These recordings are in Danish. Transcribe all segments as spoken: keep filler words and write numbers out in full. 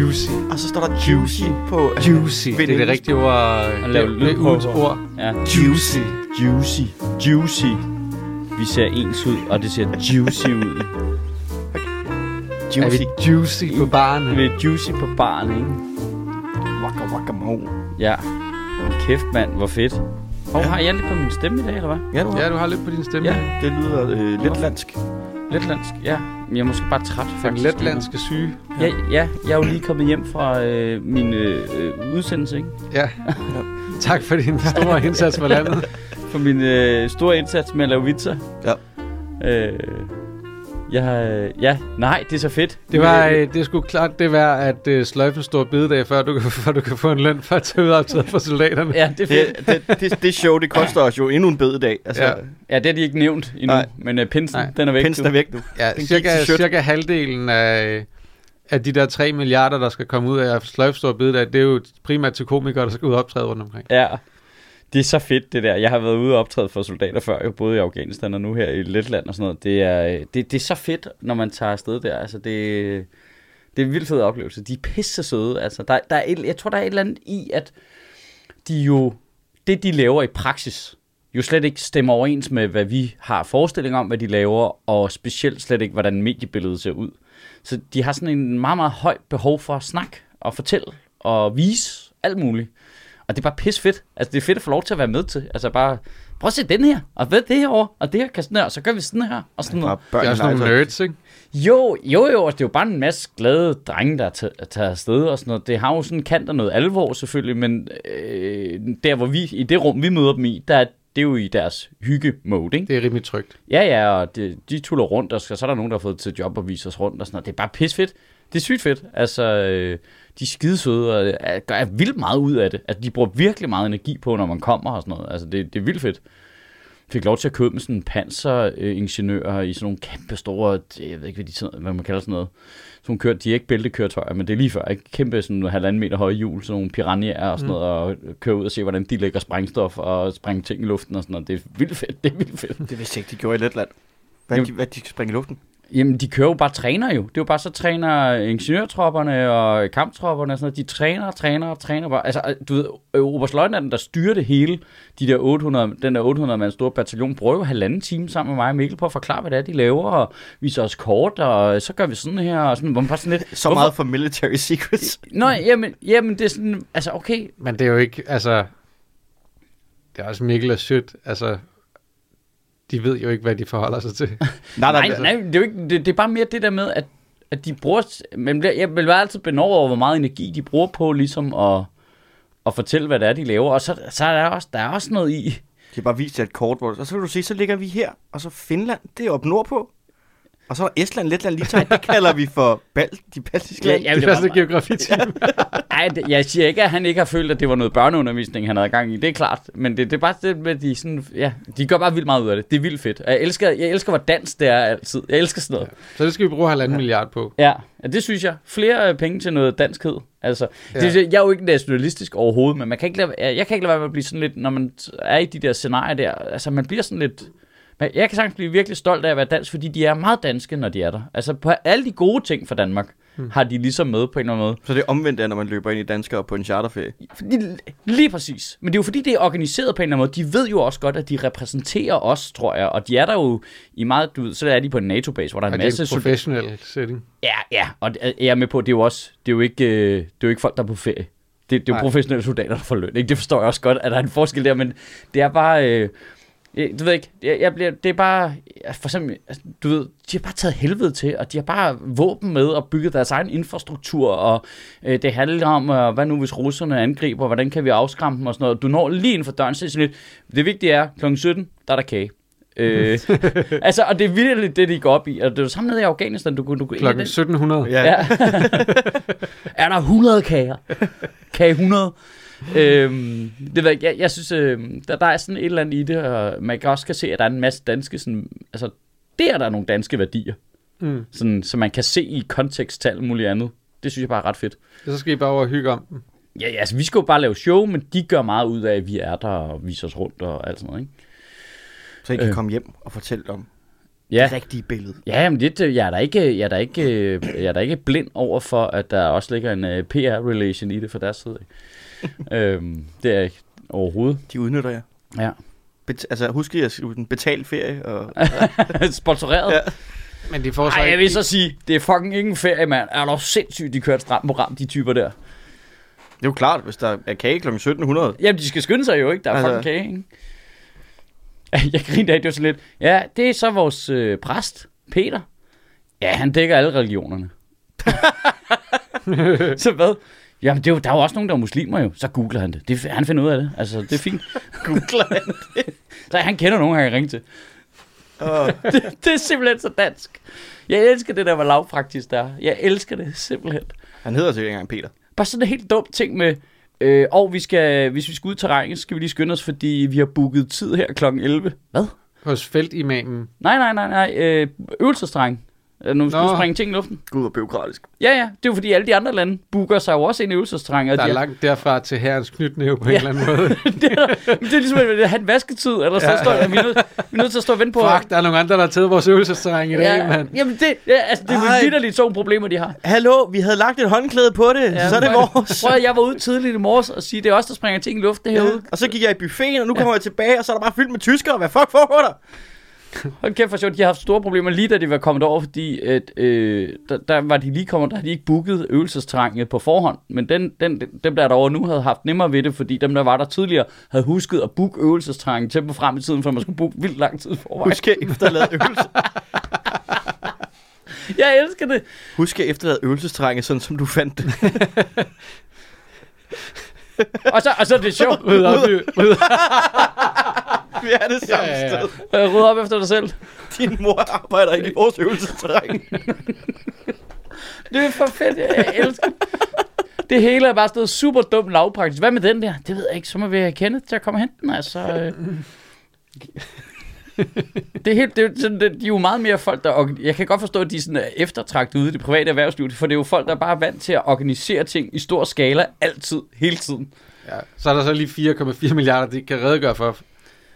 Juicy. Og så står der juicy på... Juicy. Det er det rigtige ord. Han laver lidt ugens ord. Ja. Juicy. Juicy. Juicy. Vi ser ens ud, og det ser juicy ud. Okay. Juicy. Er vi juicy på barnet? Vi er juicy på barnet, ikke? Waka waka mo. Ja. Kæft, mand. Hvor fedt. Hov, ja. Har jeg lidt på min stemme i dag, eller hvad? Ja, du har, ja, du har lidt på din stemme. Ja. Det lyder øh, lidt landsk. Letlandsk, ja. Jeg er måske bare træt, faktisk. Den letlandske syge. Ja, ja, ja, jeg er jo lige kommet hjem fra øh, min øh, udsendelse, ikke? Ja. Tak for din store indsats for landet. For min øh, store indsats med at lave vitser. Ja. Øh, jeg, ja, nej, det er så fedt. Det var, øh, det er sgu klart det værd, at øh, sløjfen står bededag, før du, kan, før du kan få en løn for at tage udoptaget for soldaterne. Ja, det er fedt. Det, det, det, det show, det koster os jo endnu en bededag. Altså, ja. Ja, det er de ikke nævnt endnu, nej. Men uh, pinsen, nej. Den er væk. Pinsen er væk nu. Ja, cirka, cirka halvdelen af, af de der tre milliarder, der skal komme ud af sløjfstor bededag, det er jo primært til komikere, der skal ud og optræde rundt omkring. Ja, det er så fedt det der. Jeg har været ude og optræde for soldater før, jo, både i Afghanistan og nu her i Letland og sådan noget. Det er, det, det er så fedt, når man tager afsted der. Altså, det, det er en vildt fed oplevelse. De er pisse søde. Altså, der, der er et, jeg tror, der er et eller andet i, at de jo, det de laver i praksis, jo slet ikke stemmer overens med, hvad vi har forestilling om, hvad de laver, og specielt slet ikke, hvordan mediebilledet ser ud. Så de har sådan en meget, meget høj behov for at snakke og fortælle og vise alt muligt. Og det er bare pis fedt. Altså, det er fedt at få lov til at være med til. Altså, bare prøv at se den her, og ved det her over, og det her kan sådan her, og så gør vi sådan her, og sådan noget. Det er sådan nogle nerds, ikke? Jo, jo, jo, og det er jo bare en masse glade drenge, der tager afsted og sådan noget. Det har jo sådan en kant af noget alvor, selvfølgelig, men øh, der, hvor vi, i det rum, vi møder dem i, der er det er jo i deres hygge-mode, ikke? Det er rimelig trygt. Ja, ja, og det, de tuller rundt, og så er der nogen, der har fået til job og viser os rundt og sådan noget. Det er bare pissfedt. Det er sygt fedt. Altså, øh, de er skidesøde, og øh, gør vildt meget ud af det. Altså, de bruger virkelig meget energi på, når man kommer og sådan noget. Altså, det, det er vildt fedt. Fik lov til at købe med sådan en panseringeniør øh, i sådan nogle kæmpe store, jeg ved ikke, hvad, de, hvad man kalder sådan noget. Sådan nogle, de er ikke bæltekøretøjer, men det er lige før, ikke? Kæmpe sådan nogle halvanden meter høje hjul, sådan nogle piranjer og sådan noget, mm. og køre ud og se, hvordan de lægger sprængstof og sprænger ting i luften og sådan noget. Det er vildt fedt, det er vildt fedt. Det vidste jeg ikke, de gjorde i Letland. Hvad jamen, de, hvad de sprænge i luften? Jamen, de kører jo bare træner jo. Det er jo bare så træner ingeniørtropperne og kamptropperne og sådan noget. De træner, træner, træner bare. Altså, du ved, oberstløjtnanten, der styrer det hele, de der otte hundrede, den der otte hundrede mand store bataljon, bruger jo halvanden time sammen med mig og Mikkel på at forklare, hvad det er, de laver, og viser os kort, og så gør vi sådan her, og sådan, hvor man bare sådan lidt... Så hvorfor? Meget for military secrets. Nå, jamen, jamen, det er sådan, altså, okay. Men det er jo ikke, altså... Det er også Mikkel og Sødt, altså... De ved jo ikke, hvad de forholder sig til. nej, nej, nej, det er jo ikke, det, det er bare mere det der med, at, at de bruger... Men jeg vil være altid benovet over, hvor meget energi de bruger på, ligesom at, at fortælle, hvad det er, de laver. Og så, så er der også, der er også noget i... Det er bare vist et kort, hvor... Og så vil du sige, så ligger vi her, og så Finland, det er op nordpå. Og så Estland, Letland, Litauen, det kalder vi for Balt, de baltiske lande. Ja, ja, det er også en geografi-time. Nej, jeg siger ikke, at han ikke har følt, at det var noget børneundervisning, han havde gang i. Det er klart, men det, det er bare det med, de sådan, ja, de gør bare vildt meget ud af det. Det er vildt fedt. Jeg elsker, jeg elsker hvor dans det er altid. Jeg elsker sådan noget. Ja. Så det skal vi bruge halvanden ja. milliard på. Ja. Ja, det synes jeg. Flere penge til noget danskhed. Altså, ja. det, jeg er jo ikke nationalistisk overhovedet, men man kan ikke lade, jeg kan ikke lade være med at blive sådan lidt, når man er i de der scenarier der, altså man bliver sådan lidt... Jeg kan sagtens blive virkelig stolt af at være dansk, fordi de er meget danske, når de er der. Altså på alle de gode ting fra Danmark hmm. har de ligesom med på en eller anden måde. Så det er omvendt, når man løber ind i danskere på en charterferie? Lige, lige præcis. Men det er jo fordi, det er organiseret på en eller anden måde. De ved jo også godt, at de repræsenterer os, tror jeg. Og de er der jo i meget... Du ved, så er de på en NATO-base, hvor der er en masse... Og det er en professionel setting. Ja, ja. Og jeg er med på, det er jo også... Det er jo ikke, øh, det er jo ikke folk, der er på ferie. Det, det er jo professionelle soldater, der får løn. Ikke? Det forstår jeg også godt, at der er en forskel der. Men det er bare... Øh, Du ved ikke, jeg, jeg bliver, det er bare, for eksempel, du ved, de har bare taget helvede til, og de har bare våben med og bygget deres egen infrastruktur, og øh, det handler om, øh, hvad nu hvis russerne angriber, hvordan kan vi afskræmme dem og sådan noget. Du når lige inden for døren, så sådan lidt, det vigtige er, klokken sytten, der er der kage. Øh, altså, og det er virkelig det, de går op i. Og det er jo sammen nede i Afghanistan, du kunne... Du kunne klokken sytten hundrede. Ja. Ja. Er der hundrede kager? Kage hundrede? Øhm, det ved jeg, jeg, jeg synes, øh, der, der er sådan et eller andet i det, og man kan også kan se, at der er en masse danske... Sådan, altså, der er der nogle danske værdier, mm. sådan, som man kan se i konteksttal og muligt andet. Det synes jeg bare er ret fedt. Så skal I bare over og hygge om dem. Ja, ja, altså vi skal jo bare lave show, men de gør meget ud af, at vi er der og viser os rundt og alt sådan noget, ikke? Så I kan øh. komme hjem og fortælle om ja. det rigtige billede. Ja, men det, jeg er da ikke, jeg er da ikke, jeg er da ikke blind over for, at der også ligger en uh, P R relation i det fra deres side. øhm, det er ikke overhovedet. De udnytter jer. Ja. Bet- altså husk I at skrive den betalt ferie og... Sponsoreret. Ja. Men det får så Ej, ikke... jeg vil så sige, det er fucking ingen ferie, mand. Er du sindssygt, de kører et stramt program, de typer der. Det er jo klart, hvis der er kage klokken sytten hundrede. Jamen, de skal skynde sig jo, ikke? Der er altså... fucking kage, ikke? Jeg griner af, det var sådan lidt... Ja, det er så vores øh, præst, Peter. Ja, han dækker alle religionerne. Så hvad? Jamen, det er jo, der er jo også nogen, der er muslimer jo. Så googler han det. det han finder ud af det. Altså, det er fint. Googler han det? Så han kender nogen, han kan ringe til. Oh. det, det er simpelthen så dansk. Jeg elsker det der, hvor lavpraktisk det er. Jeg elsker det simpelthen. Han hedder så ikke engang Peter. Bare sådan en helt dum ting med, øh, og vi skal, hvis vi skal ud til terrænet, skal vi lige skynde os, fordi vi har booket tid her klokken elleve. Hvad? Hos feltimamen. Nej, nej, nej, nej. Øh, øvelsesterræn. Nu skal vi springe ting i luften. Gud, og bureaukratisk. Ja, ja. Det er jo fordi, alle de andre lande booker sig jo også ind i øvelsesterræn. Der er de... langt derfra til herrens knytnæve på ja. en eller anden måde. det, er, det er ligesom, at vi har en vasketid, eller så ja. står vi er nødt, vi er nødt til at stå og vente på. Fuck, der er nogle andre, der har taget vores øvelsesterræn i dag, ja. mand. Jamen, det, ja, altså, det er vitterligt to problemer, de har. Hallo, vi havde lagt et håndklæde på det, ja, så er det vores. Prøv at jeg var ude tidligt i morges og sige, det er os, der springer ting i luften herude. Ja. Og så gik jeg i buffeten, og nu kommer ja. jeg tilbage, og så er der bare fyldt med tyskere. Hvad fuck foregår der? Hold kæft for sjovt, de har haft store problemer lige da de var kommet over, fordi at, øh, der, der var de lige kommet, der havde de ikke booket øvelsesterrænet på forhånd, men den, den, dem der derovre nu havde haft nemmere ved det, fordi dem der var der tidligere havde husket at booke øvelsesterrænet til på frem i tiden, for man skulle booke vildt lang tid forvejen. Husk at efterlade øvelse. Jeg elsker det. Husk at efterlade øvelsesterrænet, sådan som du fandt det. og, så, og så er det sjovt. Rydder op. Vi er det samme ja, ja, ja. sted. Øh, Ryd op efter dig selv. Din mor arbejder i vores øvelsesterræn. Det er for fedt, jeg elsker. Det hele er bare stået super dumt lavpraktisk. Hvad med den der? Det ved jeg ikke, så må vi have Kenneth til at komme og hente den. Altså, øh. det er helt, det er, sådan, det, de er jo meget mere folk, der... Organ... Jeg kan godt forstå, at de sådan er eftertragtet ude i det private erhvervsliv, for det er jo folk, der bare er vant til at organisere ting i stor skala, altid, hele tiden. Ja, så er der så lige fire komma fire milliarder, de kan redegøre for...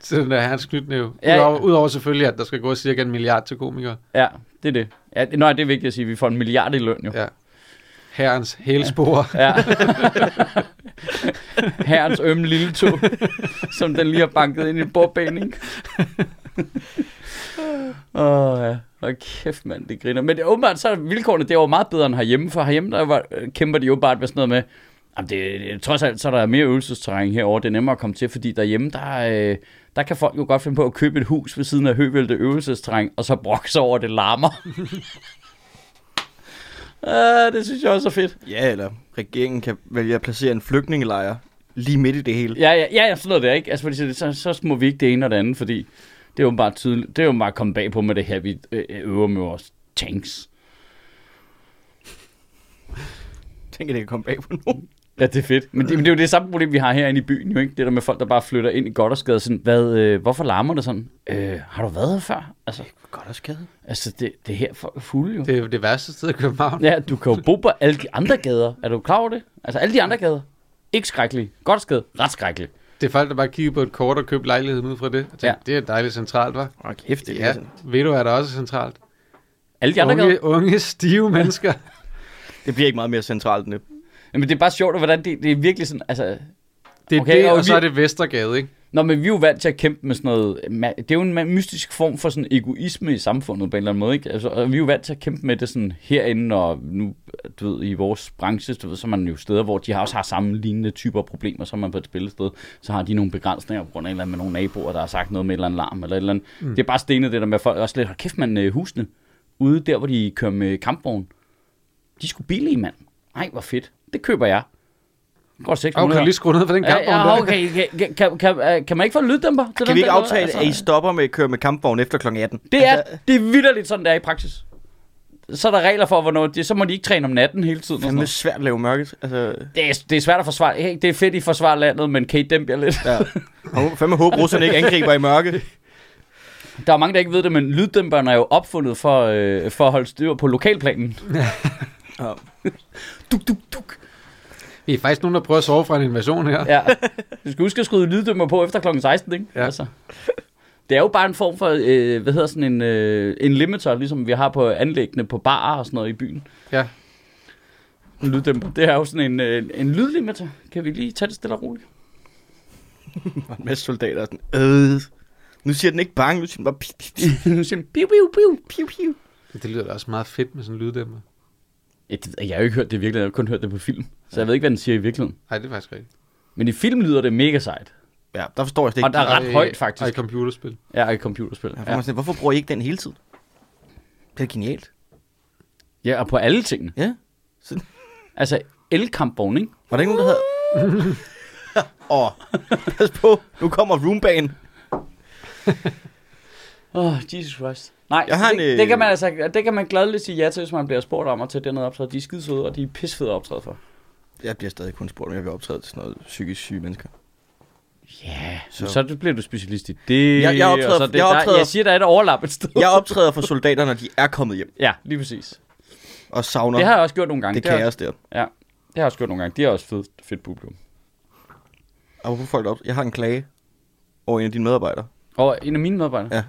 Sådan der herrens knytnæve. Ja, ja. Udover selvfølgelig, at der skal gå cirka en milliard til komikere. Ja, det er det. Ja, nej, det er vigtigt at sige, at vi får en milliard i løn jo. Ja. Herrens hælspore. Ja. Ja. Herrens ømme lille tog, som den lige har banket ind i en bordbæning. Åh, oh, ja. Hold kæft, mand, det griner. Men det, åbenbart, så er vilkårene derovre meget bedre end herhjemme, for herhjemme der var, kæmper de åbenbart med sådan noget med, jamen det, trods alt, så er der mere øvelsesterræn herovre, det er nemmere at komme til, fordi derhjemme, der, øh, der kan folk jo godt finde på at købe et hus ved siden af høvelte øvelsesterræn, og så brokse over, det larmer. ah, det synes jeg også er fedt. Ja, eller regeringen kan vælge at placere en flygtningelejr lige midt i det hele. Ja, ja, ja sådan noget der, ikke? Altså, fordi så, så må vi ikke det ene og det andet, fordi det er jo bare tydeligt, det er jo bare kommet bag på med det her, vi øver med vores tanks. Jeg tænker, det kan komme bag på nogen. Ja, det er fedt. Men det, men det er jo det samme problem, vi har herinde i byen jo, ikke? Det der med folk, der bare flytter ind i Gotlandsgade, sådan, hvad, øh, hvorfor larmer det sådan? Øh, har du været her før? Altså, Gotlandsgade? Altså, det, det er her folk er fulde jo. Det er jo det værste sted i København. Ja, du kan jo bo på alle de andre gader. Er du klar over det? Altså, alle de andre gader. Ikke skrækkelige. Gotlandsgade, ret skrækkeligt. Det er folk, der bare kigger på et kort og køber lejligheden ud fra det. Tænker, ja. Det er dejligt centralt, hva'? Åh, kæft, det er ja. Ved du, er der også centralt? Alle de andre unge, gader. Unge, stive mennesker. Det bliver ikke meget mere centralt end det. Men det er bare sjovt, hvordan det, det er virkelig sådan, altså... Det er okay, det, og, og vi, så er det Vestergade, ikke? Nå, men vi er jo vant til at kæmpe med sådan noget... Det er jo en mystisk form for sådan egoisme i samfundet på en eller anden måde, ikke? Altså, og vi er jo vant til at kæmpe med det sådan herinde, og nu, du ved, i vores branche, du ved, så er man jo steder, hvor de også har samme lignende typer problemer, så er man på et spillested, så har de nogle begrænsninger på grund af eller andet med nogle naboer, der har sagt noget med et eller andet larm, eller et eller andet. Mm. Det er bare stenet det der med, folk også lidt, hold kæft, man, husene ude der, hvor de kører med kampvogn. De skulle billige, mand. Ej, hvor fedt. Det køber jeg. Godt seks hundrede. Okay, kan lige skrue ned for den kampvogn. Ja, okay. Kan, kan, kan, kan man ikke få en lyddæmper? Til kan vi ikke der, aftale, altså, at I stopper med at køre med kampvogn efter klokken atten? Det er, det er vitterligt sådan, det er i praksis. Så er der regler for, hvornår det, så må de ikke træne om natten hele tiden. Jamen, det er svært at lave mørket. Altså... Det, er, det er svært at forsvare. Hey, det er fedt, I forsvarer landet, men kan I dæmpe jer lidt? Ja. Fem med håb, russerne ikke angriber i mørket. Der er mange, der ikke ved det, men lyddæmperne er jo opfundet for, øh, for at holde styr på lokalplanen. Ja. Duk, duk, duk. Vi er faktisk nogen, der prøver at sove fra en invasion her. Ja. Du skal huske at skrue lyddæmper på efter klokken seksten, ikke? Ja. Altså. Det er jo bare en form for, øh, hvad hedder sådan en, øh, en limiter, ligesom vi har på anlæggene på barer og sådan noget i byen. Ja. En lyddæmper. Det er jo sådan en, øh, en lydlimiter. Kan vi lige tage det stille og roligt? Og en masse soldater er sådan, øh, nu siger den ikke bang, nu siger den bare piu, piu, piu. Nu siger den piu, piu, piu, piu, piu. Det lyder da også meget fedt med sådan en lyddæmper. Jeg har jo ikke hørt det virkelig, jeg har kun hørt det på film. Så jeg ved ikke, hvad den siger i virkeligheden. Nej, det er faktisk rigtigt. Men i film lyder det mega sejt. Ja, der forstår jeg slet ikke. Og der er ret højt, faktisk. Og i computerspil. Ja, og i computerspil. Ja, ja. Sådan, hvorfor bruger I ikke den hele tiden? Det er genialt. Ja, og på alle tingene. Ja. Så... Altså, elkampvogn, ikke? Var der ikke nogen, der havde... Åh, pas på. Nu kommer roombanen. Åh, oh, Jesus Christ. Nej, en, det, det, kan man altså, det kan man gladeligt sige ja til, hvis man bliver spurgt om at tage dernede optræde. De er skidesøde, og de er pissfede at optræde for. Jeg bliver stadig kun spurgt, om jeg vil optræde til sådan noget psykisk syge mennesker. Ja, yeah, så. så bliver du specialist i det. Jeg, jeg, optræder, så det jeg, optræder, der, jeg siger, der er et overlap et sted. Jeg optræder for soldater, når de er kommet hjem. Ja, lige præcis. Og savner. Det har jeg også gjort nogle gange. Det, det kaos der. Ja, det har jeg også gjort nogle gange. De er også fedt, fedt publikum. Og hvorfor folk op? Jeg har en klage over en af dine medarbejdere. Over en af mine medarbejdere? Ja.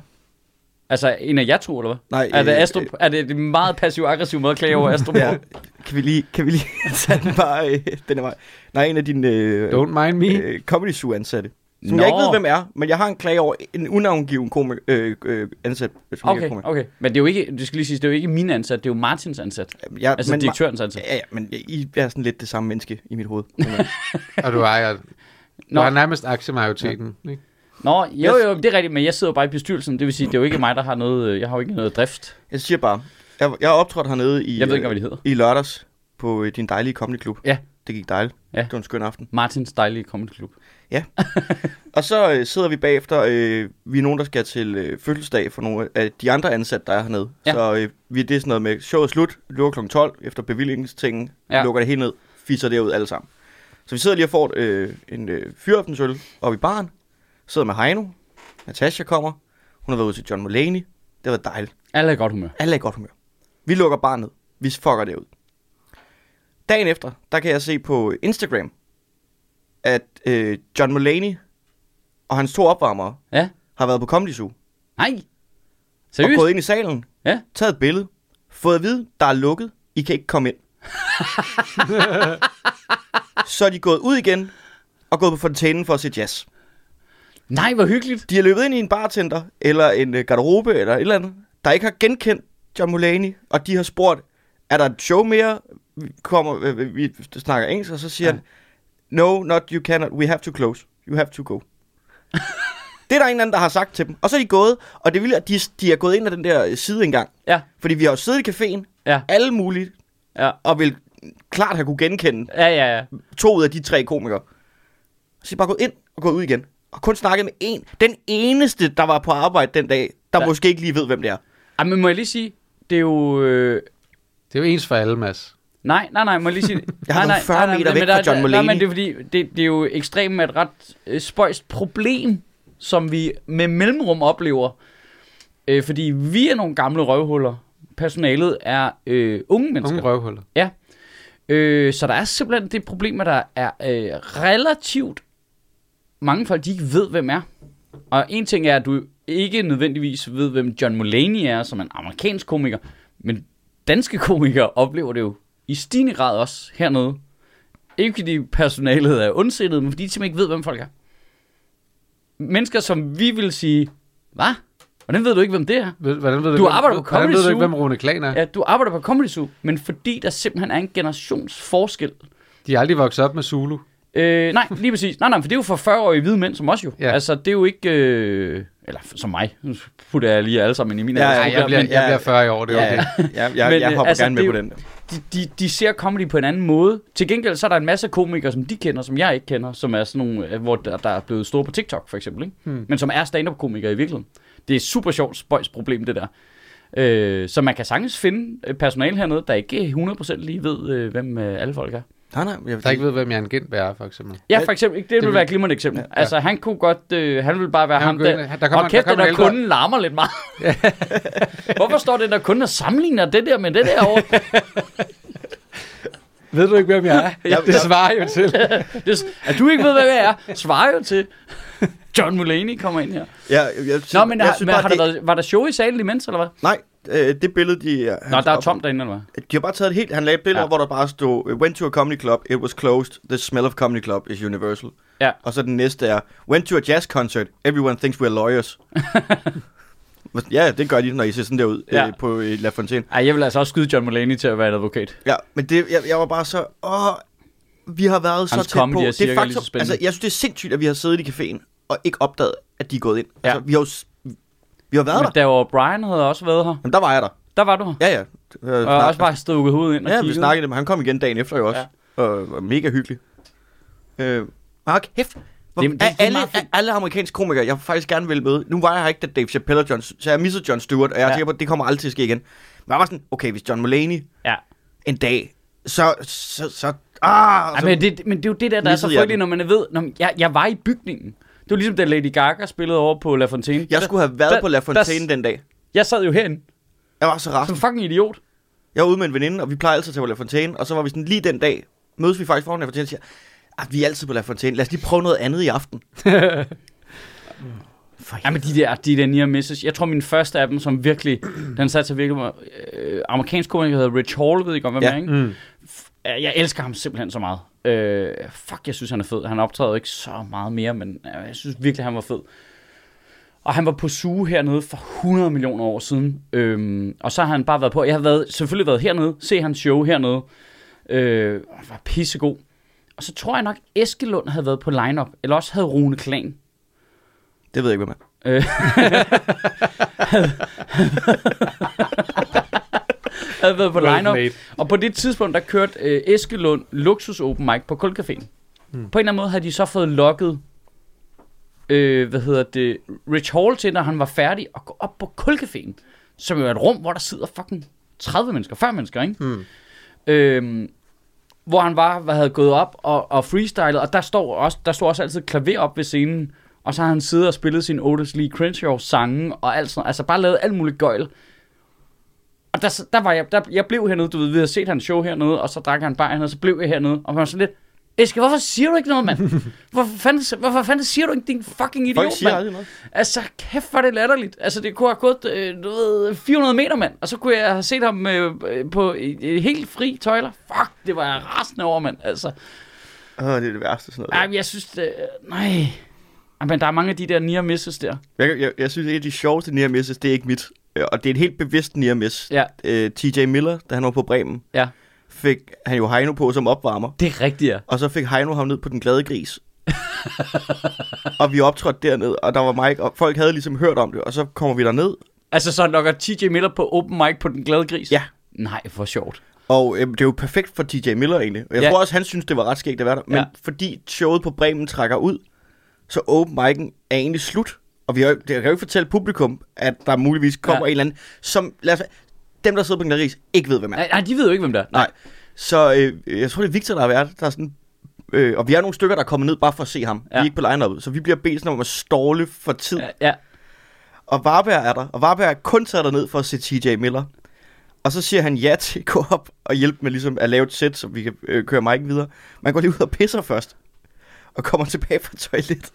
Altså, en af jer to, eller hvad? Nej. Er det, Astrup, øh, øh, er det en meget passiv-aggressiv måde at klage over Astrup? Ja. Kan vi lige, kan vi lige tage den bare øh, den vej? Nej, en af dine... Øh, Don't mind me. Øh, Comedy Zoo ansatte. Som Nå. jeg ikke ved, hvem er, men jeg har en klage over en unavngiven komi- øh, øh, ansat. Okay, okay. Men det er jo ikke, du skal lige sige, det er jo ikke min ansat, det er jo Martins ansat. Ja, altså men, direktørens ansat. Ja, ja, men I er sådan lidt det samme menneske i mit hoved. Og du ejer... Du har nærmest aktiemajoriteten, ja. Ikke? Nå, jo, jo, det er rigtigt, men jeg sidder bare i bestyrelsen, det vil sige, det er jo ikke mig, der har noget, jeg har jo ikke noget drift. Jeg siger bare, jeg, jeg optrådte hernede i, jeg ved ikke, hvad det hedder. I lørdags på din dejlige Comedy Club. Ja. Det gik dejligt. Ja. Det var en skøn aften. Martins dejlige Comedy Club. Ja. Og så øh, sidder vi bagefter, øh, vi er nogen, der skal til øh, fødselsdag for nogle af de andre ansatte, der er hernede. Ja. Så øh, vi det er sådan noget med, showet slut, lukker klokken tolv, efter bevillingstingen, ja. Lukker det helt ned, fiser derud alle sammen. Så vi sidder lige og får øh, en øh, fyraftensøl oppe i baren. Sidder med Heino. Natasha kommer. Hun har været ude til John Mulaney. Det var dejligt. Alle er i godt humør. Alle er i godt humør. Vi lukker bare ned. Vi fucker det ud. Dagen efter, der kan jeg se på Instagram, at øh, John Mulaney og hans to opvarmere ja. Har været på Comedy Zoo. Nej. Seriøst? Og gået ind i salen. Ja. Taget et billede. Fået at vide, der er lukket. I kan ikke komme ind. Så er de gået ud igen og gået på Fontainen for at se jazz. Nej, hvor hyggeligt. De har løbet ind i en bartender, eller en garderobe, eller et eller andet, der ikke har genkendt John Mulaney, og de har spurgt, er der et show mere? Vi, kommer, vi snakker engelsk, og så siger ja. Han, no, not you cannot, we have to close, you have to go. Det er der en eller anden, der har sagt til dem. Og så er de gået, og det vildt, at de, de er gået ind ad den der side engang. Ja. Fordi vi har jo siddet i caféen, ja. Alle muligt, ja. Og vil klart have kunne genkende ja, ja, ja. To ud af de tre komikere. Så de bare gået ind og gået ud igen. Og kun snakket med en. Den eneste, der var på arbejde den dag, der ja. Måske ikke lige ved, hvem det er. Ej, men må jeg lige sige, det er jo... Øh... Det er jo ens for alle, Mads. Nej, nej, nej, må jeg lige sige... Jeg har nej, fyrre nej, nej, meter nej, væk fra John Mulaney. Nej, men det er fordi, det, det er jo ekstremt med et ret øh, spøjst problem, som vi med mellemrum oplever. Øh, fordi vi er nogle gamle røvhuller. Personalet er øh, unge mennesker. Unge røvhuller. Ja. Øh, så der er simpelthen det problem, at der er øh, relativt mange folk, de ikke ved, hvem er. Og en ting er, at du ikke nødvendigvis ved, hvem John Mulaney er, som en amerikansk komiker, men danske komikere oplever det jo i stigende grad også hernede. Ikke fordi personalet er ondsindede, men fordi de simpelthen ikke ved, hvem folk er. Mennesker, som vi vil sige, hvad? Hvordan ved du ikke, hvem det er? Hvordan ved du, du arbejder hvem, på Comedy Zoo. Hvordan ved du ikke, hvem Rune Klain er? Ja, du arbejder på Comedy Zoo, men fordi der simpelthen er en generationsforskel. De er aldrig vokset op med Zulu. Øh, nej, lige præcis. Nej, nej, for det er jo for fyrre-årige hvide mænd som os jo. Ja. Altså, det er jo ikke... Øh, eller som mig. Nu putter jeg lige alle sammen i min... Ja, ja, jeg, bliver, jeg bliver fyrre i år, det er okay. Ja, ja. Jeg, jeg, jeg hopper altså, gerne med jo, på den. De, de, de ser comedy på en anden måde. Til gengæld så er der en masse komikere, som de kender, som jeg ikke kender, som er sådan nogle, hvor der, der er blevet store på TikTok for eksempel, ikke? Hmm. Men som er stand-up-komikere i virkeligheden. Det er super sjovt spøjsproblem, det der. Øh, så man kan sagtens finde personale hernede, der ikke hundrede procent lige ved, øh, hvem øh, alle folk er. Nej, nej, jeg der ikke ved, hvem Jan Gindberg er, for eksempel. Ja, for eksempel. Det, det ville være et glimrende eksempel. Ja, ja. Altså, han kunne godt... Øh, han ville bare være ja, ham der... der kommer, og kæft, der, der kunden ældre. Larmer lidt meget. Ja. Hvorfor står det, der kunden og sammenligner det der med det der over? Ved du ikke, hvem jeg er? Ja, det svarer jo til. Det, at du ikke ved, hvem jeg er, svarer jo til. John Mulaney kommer ind her. Ja, jeg synes, Nå, men, jeg har, synes bare, har det... der, var der show i salen imens, eller hvad? Nej. Det billede, de... Nå, der er tomt derinde, eller hvad? De har bare taget et helt... Han lagde et billede, ja. Hvor der bare stod, went to a comedy club, it was closed, the smell of comedy club is universal. Ja. Og så den næste er, went to a jazz concert, everyone thinks we're lawyers. Ja, det gør de, når I ser sådan der ud ja. øh, på øh, La Fontaine. Ej, jeg vil altså også skyde John Mulaney til at være en advokat. Ja, men det, jeg, jeg var bare så... Åh, vi har været Hans så tæt på. Det er faktisk... Altså, jeg synes, det er sindssygt, at vi har siddet i caféen og ikke opdaget, at de er gået ind. Ja. Altså, vi har jo... Vi har været men der. Men Brian havde også været her. Men der var jeg der. Der var du her? Ja, ja. Jeg og snak... også bare stukket hovedet ind og ja, kiggede. Ja, vi snakkede det, men han kom igen dagen efter jo også. Ja. Og var mega hyggelig. Øh, og kæft. Hvor... Det, det, det, alle, alle amerikanske komikere, jeg faktisk gerne ville møde. Nu var jeg her ikke, da Dave Chappelle og John... Så jeg missede John Stewart, og jeg tænker ja. På, det kommer aldrig til at ske igen. Men jeg var sådan, okay, hvis John Mulaney ja. En dag, så... så, så, ah, så ja, men, det, men det er jo det der, der er så frygteligt, når man ved... Når man, jeg, jeg var i bygningen. Det var ligesom, da Lady Gaga spillede over på La Fontaine. Jeg skulle have været der, på La Fontaine der, den dag. Jeg sad jo herinde. Jeg var så rasende. Som fucking idiot. Jeg var ude med en veninde, og vi plejede altid at tage på La Fontaine. Og så var vi sådan, lige den dag, mødes vi faktisk foran La Fontaine og siger, at vi er altid på La Fontaine. Lad os lige prøve noget andet i aften. Jamen de der, de der near misses. Jeg tror, min første af dem, som virkelig, den satte sig virkelig, øh, amerikansk komiker hedder Rich Hall, ved ikke om, hvem ja. Er, ikke? Mm. Jeg elsker ham simpelthen så meget. Øh, fuck, jeg synes, han er fed. Han optræder ikke så meget mere, men jeg synes virkelig, han var fed. Og han var på suge hernede for hundrede millioner år siden. Øhm, og så har han bare været på. Jeg har været, selvfølgelig været hernede, se hans show hernede. Øh, han var pissegod. Og så tror jeg nok, Eskelund havde været på line-up, eller også havde Rune Klain. Det ved jeg ikke, hvad man... Øh, havde været på line-up, og på det tidspunkt, der kørte øh, Eskelund Luxus Open Mic på Kulcaféen. Mm. På en eller anden måde havde de så fået lokket, øh, hvad hedder det, Rich Hall til, når han var færdig, at gå op på Kulcaféen, som jo er et rum, hvor der sidder fucking tredive mennesker, fyrre mennesker, ikke? Mm. Øhm, hvor han var, hvad havde gået op og, og freestylet, og der står også, der står også altid klaver op ved scenen, og så har han siddet og spillet sin Otis Lee Crenshaw sange, og alt sådan, altså bare lavet alt muligt gøjl. Og der, der var jeg, der, jeg blev hernede, du ved, vi havde set hans show hernede, og så drak han bare hernede, og så blev jeg hernede, og man var sådan lidt, Eske, hvorfor siger du ikke noget, mand? Hvorfor fanden, hvorfor fanden siger du ikke, din fucking idiot, mand? Altså, kæft, var det latterligt. Altså, det kunne have gået, øh, du ved, fire hundrede meter, mand, og så kunne jeg have set ham øh, på øh, helt fri tøjler. Fuck, det var jeg rasende over, mand, altså. Åh, det er det værste, sådan noget. Ej, jeg synes, det, nej. Ej, men der er mange af de der near misses der. Jeg, jeg, jeg synes, at de sjoveste near misses, det er ikke mit. Og det er et helt bevidst near miss. Ja. Øh, T J Miller, da han var på Bremen, ja. Fik han jo Heino på som opvarmer. Det er rigtigt, ja. Og så fik Heino ham ned på Den Glade Gris. Og vi optrådte dernede, og der var Mike, og folk havde ligesom hørt om det, og så kommer vi derned. Altså så lokker T J Miller på open mic på Den Glade Gris? Ja. Nej, for sjovt. Og øh, det er jo perfekt for T J Miller egentlig. Jeg ja. Tror også, han synes, det var ret skægt at være der. Men ja. Fordi showet på Bremen trækker ud, så open mic'en er egentlig slut. Og vi har, jeg kan jo ikke fortælle publikum, at der muligvis kommer ja. En eller anden, som, lad os, dem der sidder på Den Glade Gris, ikke ved, hvem er. Nej, de ved jo ikke, hvem der er. Nej. Nej. Så øh, jeg tror, det er Victor, der har været der. Er sådan, øh, og vi er nogle stykker, der er kommet ned bare for at se ham. Ja. Vi er ikke på line-up'et, så vi bliver bedt om at ståle for tid. Ja, ja. Og Varberg er der, og Varberg er kun taget derned for at se T J Miller. Og så siger han ja til at gå op og hjælpe med ligesom, at lave et sæt, så vi kan øh, køre Mike videre. Man går lige ud og pisser først, og kommer tilbage fra toilettet.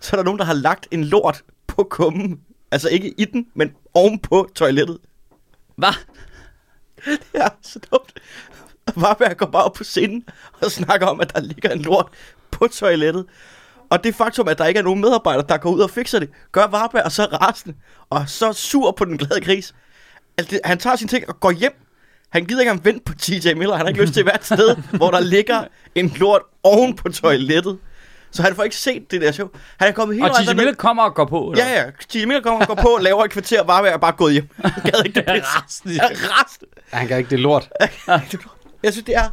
Så er der nogen, der har lagt en lort på kummen. Altså ikke i den, men ovenpå toilettet. Hvad? Det er så dumt. Varberg går bare op på scenen og snakker om, at der ligger en lort på toilettet. Og det faktum, at der ikke er nogen medarbejdere, der går ud og fikser det, gør Varberg så rasende og så sur på Den Glade Gris. Altså, han tager sine ting og går hjem. Han gider ikke at vente på T J Miller. Han har ikke lyst til at være et sted, hvor der ligger en lort oven på toilettet. Så han får ikke set det der show. Han er kommet helt og T J Miller kommer og går på. Eller? Ja, ja. T J Miller kommer og går på, laver et kvarter Varberg og bare gået hjem. Han gad ikke det pisse. Det er rast. Han gad ikke det lort. Jeg synes, det er...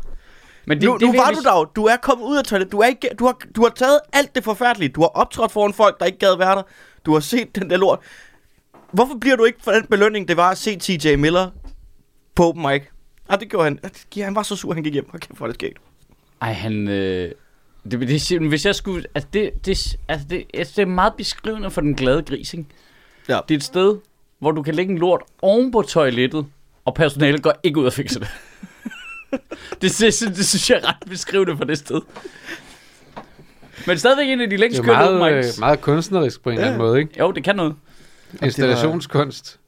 Men det, nu, det nu var du dag. Du er kommet ud af toilettet. Du, er ikke, du, har, du har taget alt det forfærdelige. Du har optrådt foran folk, der ikke gad være der. Du har set den der lort. Hvorfor bliver du ikke for den belønning, det var at se T J Miller på open mic? Ah, det gjorde han. Han var så sur, han gik hjem. Okay, for det skete. Ej, han... Øh... Det, det, hvis jeg skulle, altså det, det, altså det, det er meget beskrivende for den glade gris, ikke? Ja. Det er et sted, hvor du kan lægge en lort oven på toilettet, og personalet går ikke ud og fikser det. det, det, det synes jeg er ret beskrivende for det sted. Men stadigvæk en af de længst kørte open mics. Det er meget, meget kunstnerisk på en ja. eller anden måde, ikke? Jo, det kan noget. Installationskunst.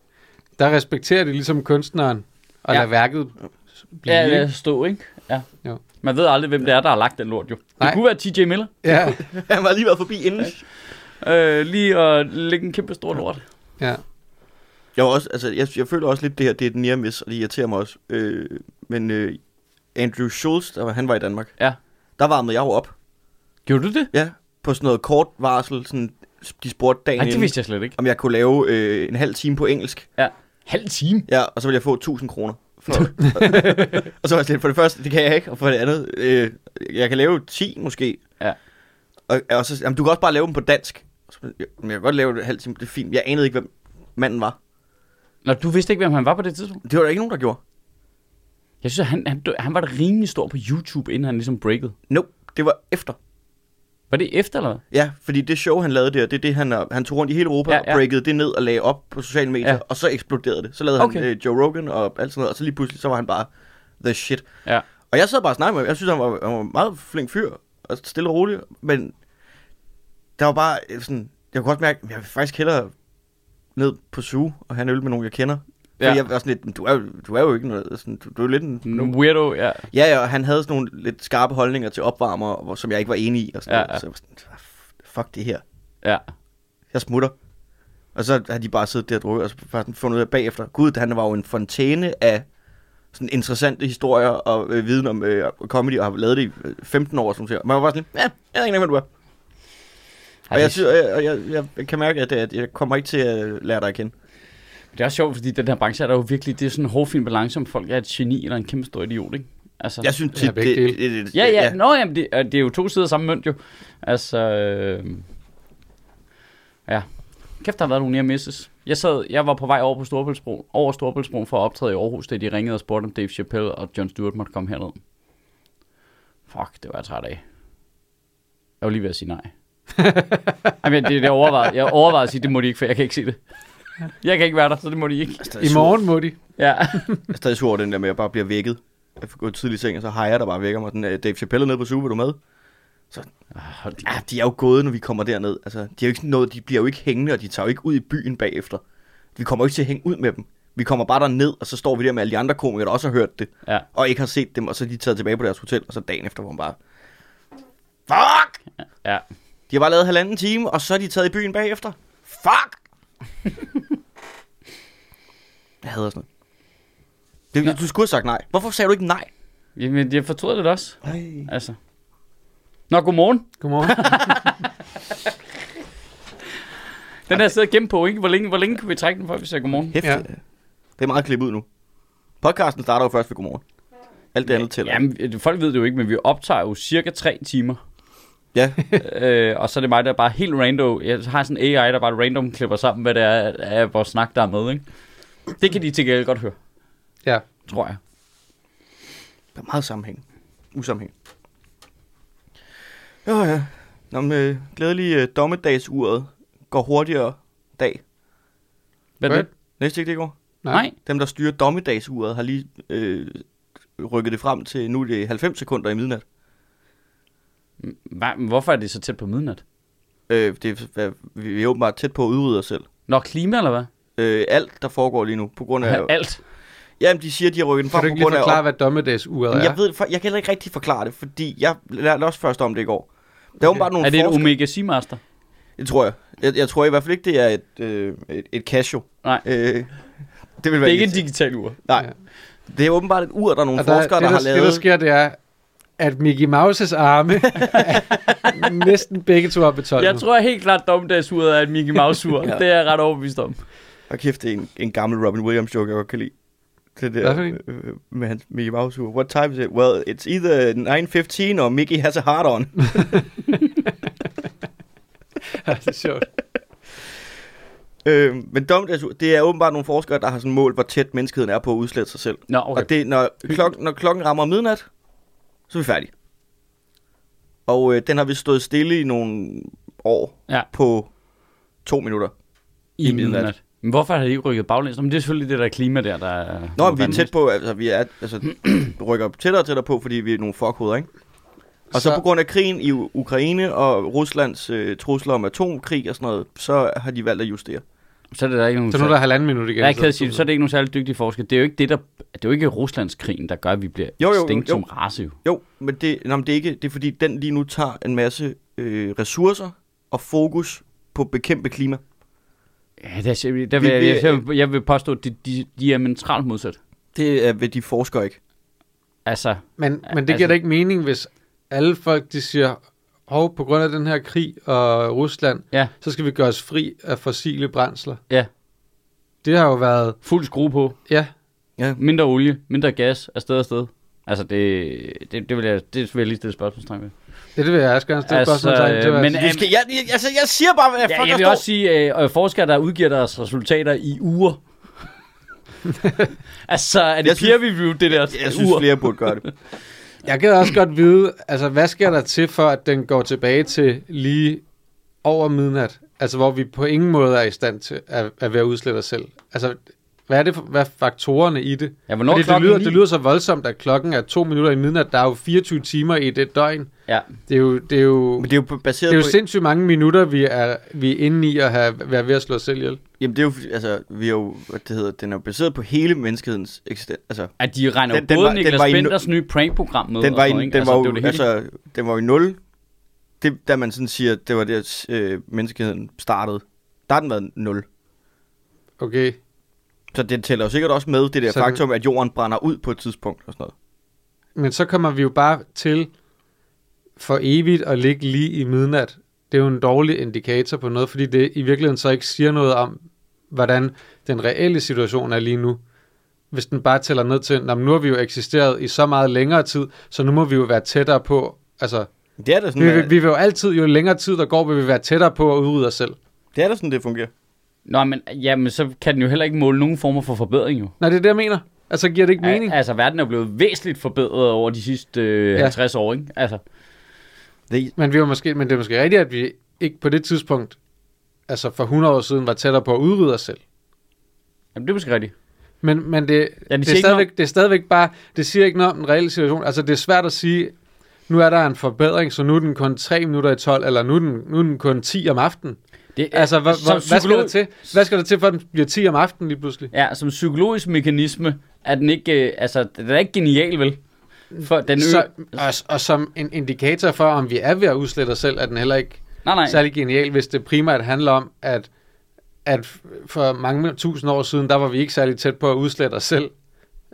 Der respekterer de ligesom kunstneren, og ja. lader værket blive. Ja, ja, stå, ikke? Ja. Jo. Man ved aldrig, hvem det er, der har lagt den lort, jo. Det Nej. kunne være T J Miller. Ja. Han var lige været forbi inden. Ja. Øh, lige at lægge en kæmpe stor lort. Ja. Jeg, var også, altså, jeg, jeg føler også lidt, det her det er den nære mis, og det irriterer mig også. Øh, men øh, Andrew Schulz, der var, han var i Danmark. Ja. Der varmede jeg jo op. Gjorde du det? Ja, på sådan noget kort varsel. Sådan, de spurgte dagen inden. Nej, det vidste jeg slet ikke. Om jeg kunne lave øh, en halv time på engelsk. Ja. Halv time? Ja, og så ville jeg få tusind kroner. Og så var jeg slet, for det første, det kan jeg ikke, og for det andet, øh, jeg kan lave ti måske. Ja. Og, og så, jamen, du kan også bare lave dem på dansk. Men jeg, jeg kan godt lave det halvt time, det er fint. Jeg anede ikke, hvem manden var. Nå, du vidste ikke, hvem han var på det tidspunkt? Det var der ikke nogen, der gjorde. Jeg synes, han, han, han var da rimelig stor på YouTube, inden han ligesom breakede. Nope, det var efter. Var det efter, eller hvad? Ja, fordi det show, han lavede der, det er det, han, han tog rundt i hele Europa ja, ja. og breakede det ned og lagde op på sociale medier, ja. og så eksploderede det. Så lavede okay. han øh, Joe Rogan og alt sådan noget, og så lige pludselig, så var han bare the shit. Ja. Og jeg sad bare og snakkede med ham. Jeg synes, han var, han var meget flink fyr, og stille og rolig, men der var bare sådan, jeg kunne godt mærke, jeg vil faktisk hellere ned på Zoo og have en øl med nogen, jeg kender. Ja. Fordi jeg var sådan lidt, du er jo, du er jo ikke noget, sådan, du, du er lidt en... en weirdo, ja. Ja, ja, og han havde sådan nogle lidt skarpe holdninger til opvarmer, som jeg ikke var enig i, og sådan, ja, ja. Så jeg var sådan, fuck det her. Ja. Jeg smutter. Og så har de bare siddet der og drukket, og så faktisk fundet ud af bagefter. Gud, han var jo en fontæne af sådan interessante historier og øh, viden om øh, comedy, og har lavet det i femten år, som siger. Man var bare sådan lidt, ja, jeg ved ikke, hvad du er. Og jeg, synes, jeg, jeg, jeg, jeg kan mærke, at jeg, jeg kommer ikke til at lære dig at kende. Det er også sjovt, fordi den her branche er der jo virkelig, det er sådan en hårdfin balance, om folk er et geni eller en kæmpe stor idiot, ikke? Altså, jeg synes, det er begge dele. Det, det, det, ja, ja, ja. Nå, jamen, det, det er jo to sider af samme mønt, jo. Altså, øh, ja. Kæft, der har været nogle nære misses. Jeg sad, jeg var på vej over på Storhøjbroen, over Storhøjbroen for at optræde i Aarhus, da de ringede og spurgte, om Dave Chappelle og John Stewart måtte komme herned. Fuck, det var jeg træt af. Jeg var lige ved at sige nej. Jamen, det, det jeg overvejede. Jeg overvejede at sige, det må de ikke, for jeg kan ikke sige det. Jeg kan ikke være der, så det må de ikke. I morgen må de. Ja. Jeg er stadig sur over den der med, at jeg bare bliver vækket. Jeg får gået tidlig i seng, og så hejer der bare vækker mig. Sådan, Dave Chappelle nede på Zoo, vil du med? Så, ah, de... Ah, de er jo gået, når vi kommer derned. Altså, de, er jo ikke noget, de bliver jo ikke hængende, og de tager jo ikke ud i byen bagefter. Vi kommer jo ikke til at hænge ud med dem. Vi kommer bare derned, og så står vi der med alle de andre komikere, der også har hørt det. Ja. Og ikke har set dem, og så er de taget tilbage på deres hotel, og så dagen efter, hvor man bare... Fuck! Ja. De har bare lavet halvanden time, og så er de taget i byen bagefter. Fuck! Jeg hader sådan noget. Det, du skulle have sagt nej. Hvorfor sagde du ikke nej? Jamen, jeg fortryder det også. Ej. Altså. Nå, godmorgen. Godmorgen. Den der sidder gennem på, ikke? Hvor længe, hvor længe kan vi trække den, før vi siger godmorgen? Hæftigt. Ja. Det er meget klippet ud nu. Podcasten starter jo først ved godmorgen. Alt det andet tæller. Jamen, folk ved det jo ikke, men vi optager jo cirka tre timer. Ja. øh, og så er det mig, der bare helt random. Jeg har sådan en A I, der bare random klipper sammen, hvad det er af vores snak, der er med, ikke? Det kan de til gengæld godt høre. Ja. Tror jeg. Der er meget sammenhæng. Usammenhæng. Jo ja. Nå, men glædelige øh, dommedagsuret går hurtigere dag. Hvad er det? Næste ikke det går? Nej. Dem, der styrer dommedagsuret, har lige øh, rykket det frem til, nu er det halvfems sekunder i midnat. Hva? Hvorfor er det så tæt på midnat? Øh, det er, vi er åbenbart tæt på at udrydde os selv. Nå, klima eller hvad? Øh, alt, der foregår lige nu, på grund af... Alt? Jamen, de siger, de har rykket den frem på grund af... Kan du ikke lige forklare, op... hvad dommedagsuret er? Jeg ved, for, jeg kan heller ikke rigtig forklare det, fordi jeg lærte også først om det i går. Der er åbenbart nogle forskere... Er det en Omega Seamaster? Det tror jeg. jeg. Jeg tror i hvert fald ikke, det er et, øh, et, et Casio. Nej. Øh, det, vil være det er ikke et digitalt ur. Nej. Ja. Det er åbenbart et ur, der er nogle der, forskere, der, der, der har lavet... Det, der sker, det er... at Mickey Mouses arme næsten begge to er betoldet. Jeg tror helt klart, domdagsuret er et Mickey Mouse-ur. Ja. Det er jeg ret overbevist om. Og kæft, det er en, en gammel Robin Williams-joke, jeg godt kan lide. Det der øh, med hans Mickey Mouse-ur. What time is it? Well, it's either nine fifteen or Mickey has a hard on. Ja, det er sjovt. Øh, men domdagsur, det er åbenbart nogle forskere, der har sådan målt, hvor tæt menneskeheden er på at udslette sig selv. Nå, okay. Og det, når, klok- når klokken rammer midnat, så er vi færdige. Og øh, den har vi stået stille i nogle år, ja, på to minutter i, i midnat. midnat. Men hvorfor har de ikke rykket baglæns? Men det er selvfølgelig det der klima der, der er... Nå, vi er tæt på, altså vi er, altså, rykker tættere og tættere på, fordi vi er nogle fuckhoveder, ikke? Og så, så på grund af krigen i Ukraine og Ruslands øh, trusler om atomkrig og sådan noget, så har de valgt at justere. Så er det der ikke nogen... Så nu er der halvanden minut igen. Nej, kan jeg sige, så er det ikke nogen særlig dygtige forskere. Det er jo ikke det der, det er jo ikke Ruslandskrigen, der gør, at vi bliver jo, jo, stængt jo, som race. Jo, jo, men det, nej, men det er ikke, det er fordi den lige nu tager en masse øh, ressourcer og fokus på at bekæmpe klima. Ja, der, der, der, vi, jeg, jeg, jeg, jeg vil påstå, at de, de, de er mentalt modsat. Det er ved de forskere ikke. Altså. Men, men det altså, giver da ikke mening, hvis alle folk, de siger, hov, på grund af den her krig og Rusland, ja, så skal vi gøre os fri af fossile brændsler. Ja. Det har jo været... Fuld skrue på. Ja. Ja. Mindre olie, mindre gas, afsted og afsted. Altså, det, det, det, vil, jeg, det vil jeg lige stille spørgsmål med. Ja, det vil jeg også gerne stille altså, spørgsmål til. Øh, men jeg, skal, jeg, jeg, altså, jeg siger bare, hvad jeg ja, fucker står. Jeg vil også sige, øh, forskere, der udgiver deres resultater i uger. Altså, er det peer review, det der uger? Jeg, jeg synes, flere burde gøre det. Jeg kan også godt vide, altså hvad sker der til, for at den går tilbage til lige over midnat? Altså hvor vi på ingen måde er i stand til at, at være udslætter selv. Altså hvad er det for, hvad er faktorerne i det? Ja, hvornår klokken det lyder, det lyder så voldsomt, at klokken er to minutter i midnat. Der er jo fireogtyve timer i det døgn. Ja. Det er jo, det er jo, men det er jo, baseret det er jo på... sindssygt mange minutter, vi er, vi er inde i at have, være ved at slå os selv ihjel. Jamen det er jo, altså, vi er jo, hvad det hedder, den er jo baseret på hele menneskehedens eksistens. Altså, at de regner den, den både var, Niklas Benders no... nye prankprogram med. Den var, i, den altså, var jo, det altså, hele... den var jo i nul, det, da man sådan siger, det var det, at øh, menneskeheden startede. Der har den været nul. Okay. Så det tæller jo sikkert også med det der så faktum, at jorden brænder ud på et tidspunkt og sådan noget. Men så kommer vi jo bare til for evigt at ligge lige i midnat. Det er jo en dårlig indikator på noget, fordi det i virkeligheden så ikke siger noget om, hvordan den reelle situation er lige nu. Hvis den bare tæller ned til, nu har vi jo eksisteret i så meget længere tid, så nu må vi jo være tættere på. Altså, det er da sådan, vi, vi, vi vil jo altid, jo længere tid der går, vil vi være tættere på at udrydde os selv. Det er da sådan, det fungerer. Nå, men jamen, så kan den jo heller ikke måle nogen former for forbedring, jo. Nej, det er det, jeg mener. Altså, giver det ikke mening? Al- altså, verden er blevet væsentligt forbedret over de sidste øh, halvtreds ja. år, ikke? Altså. Det... Men, vi var måske, men det er måske rigtigt, at vi ikke på det tidspunkt, altså for hundrede år siden, var tættere på at udrydde os selv. Jamen, det er måske rigtigt. Men, men det, ja, det, det, er stadigvæk, det er stadigvæk bare, det siger ikke noget om den reelle situation. Altså, det er svært at sige, nu er der en forbedring, så nu er den kun tre minutter i tolv, eller nu er den, nu er den kun ti om aftenen. Det, altså, hva, hva, psykolog... hvad skal der til? Hvad skal der til, for at den bliver ti om aftenen lige pludselig? Ja, som psykologisk mekanisme er den ikke, altså, den er ikke genial, vel? For den ø- så, og, og som en indikator for, om vi er ved at udslette os selv, er den heller ikke nej, nej. særlig genial, hvis det primært handler om, at, at for mange tusind år siden, der var vi ikke særlig tæt på at udslette os selv.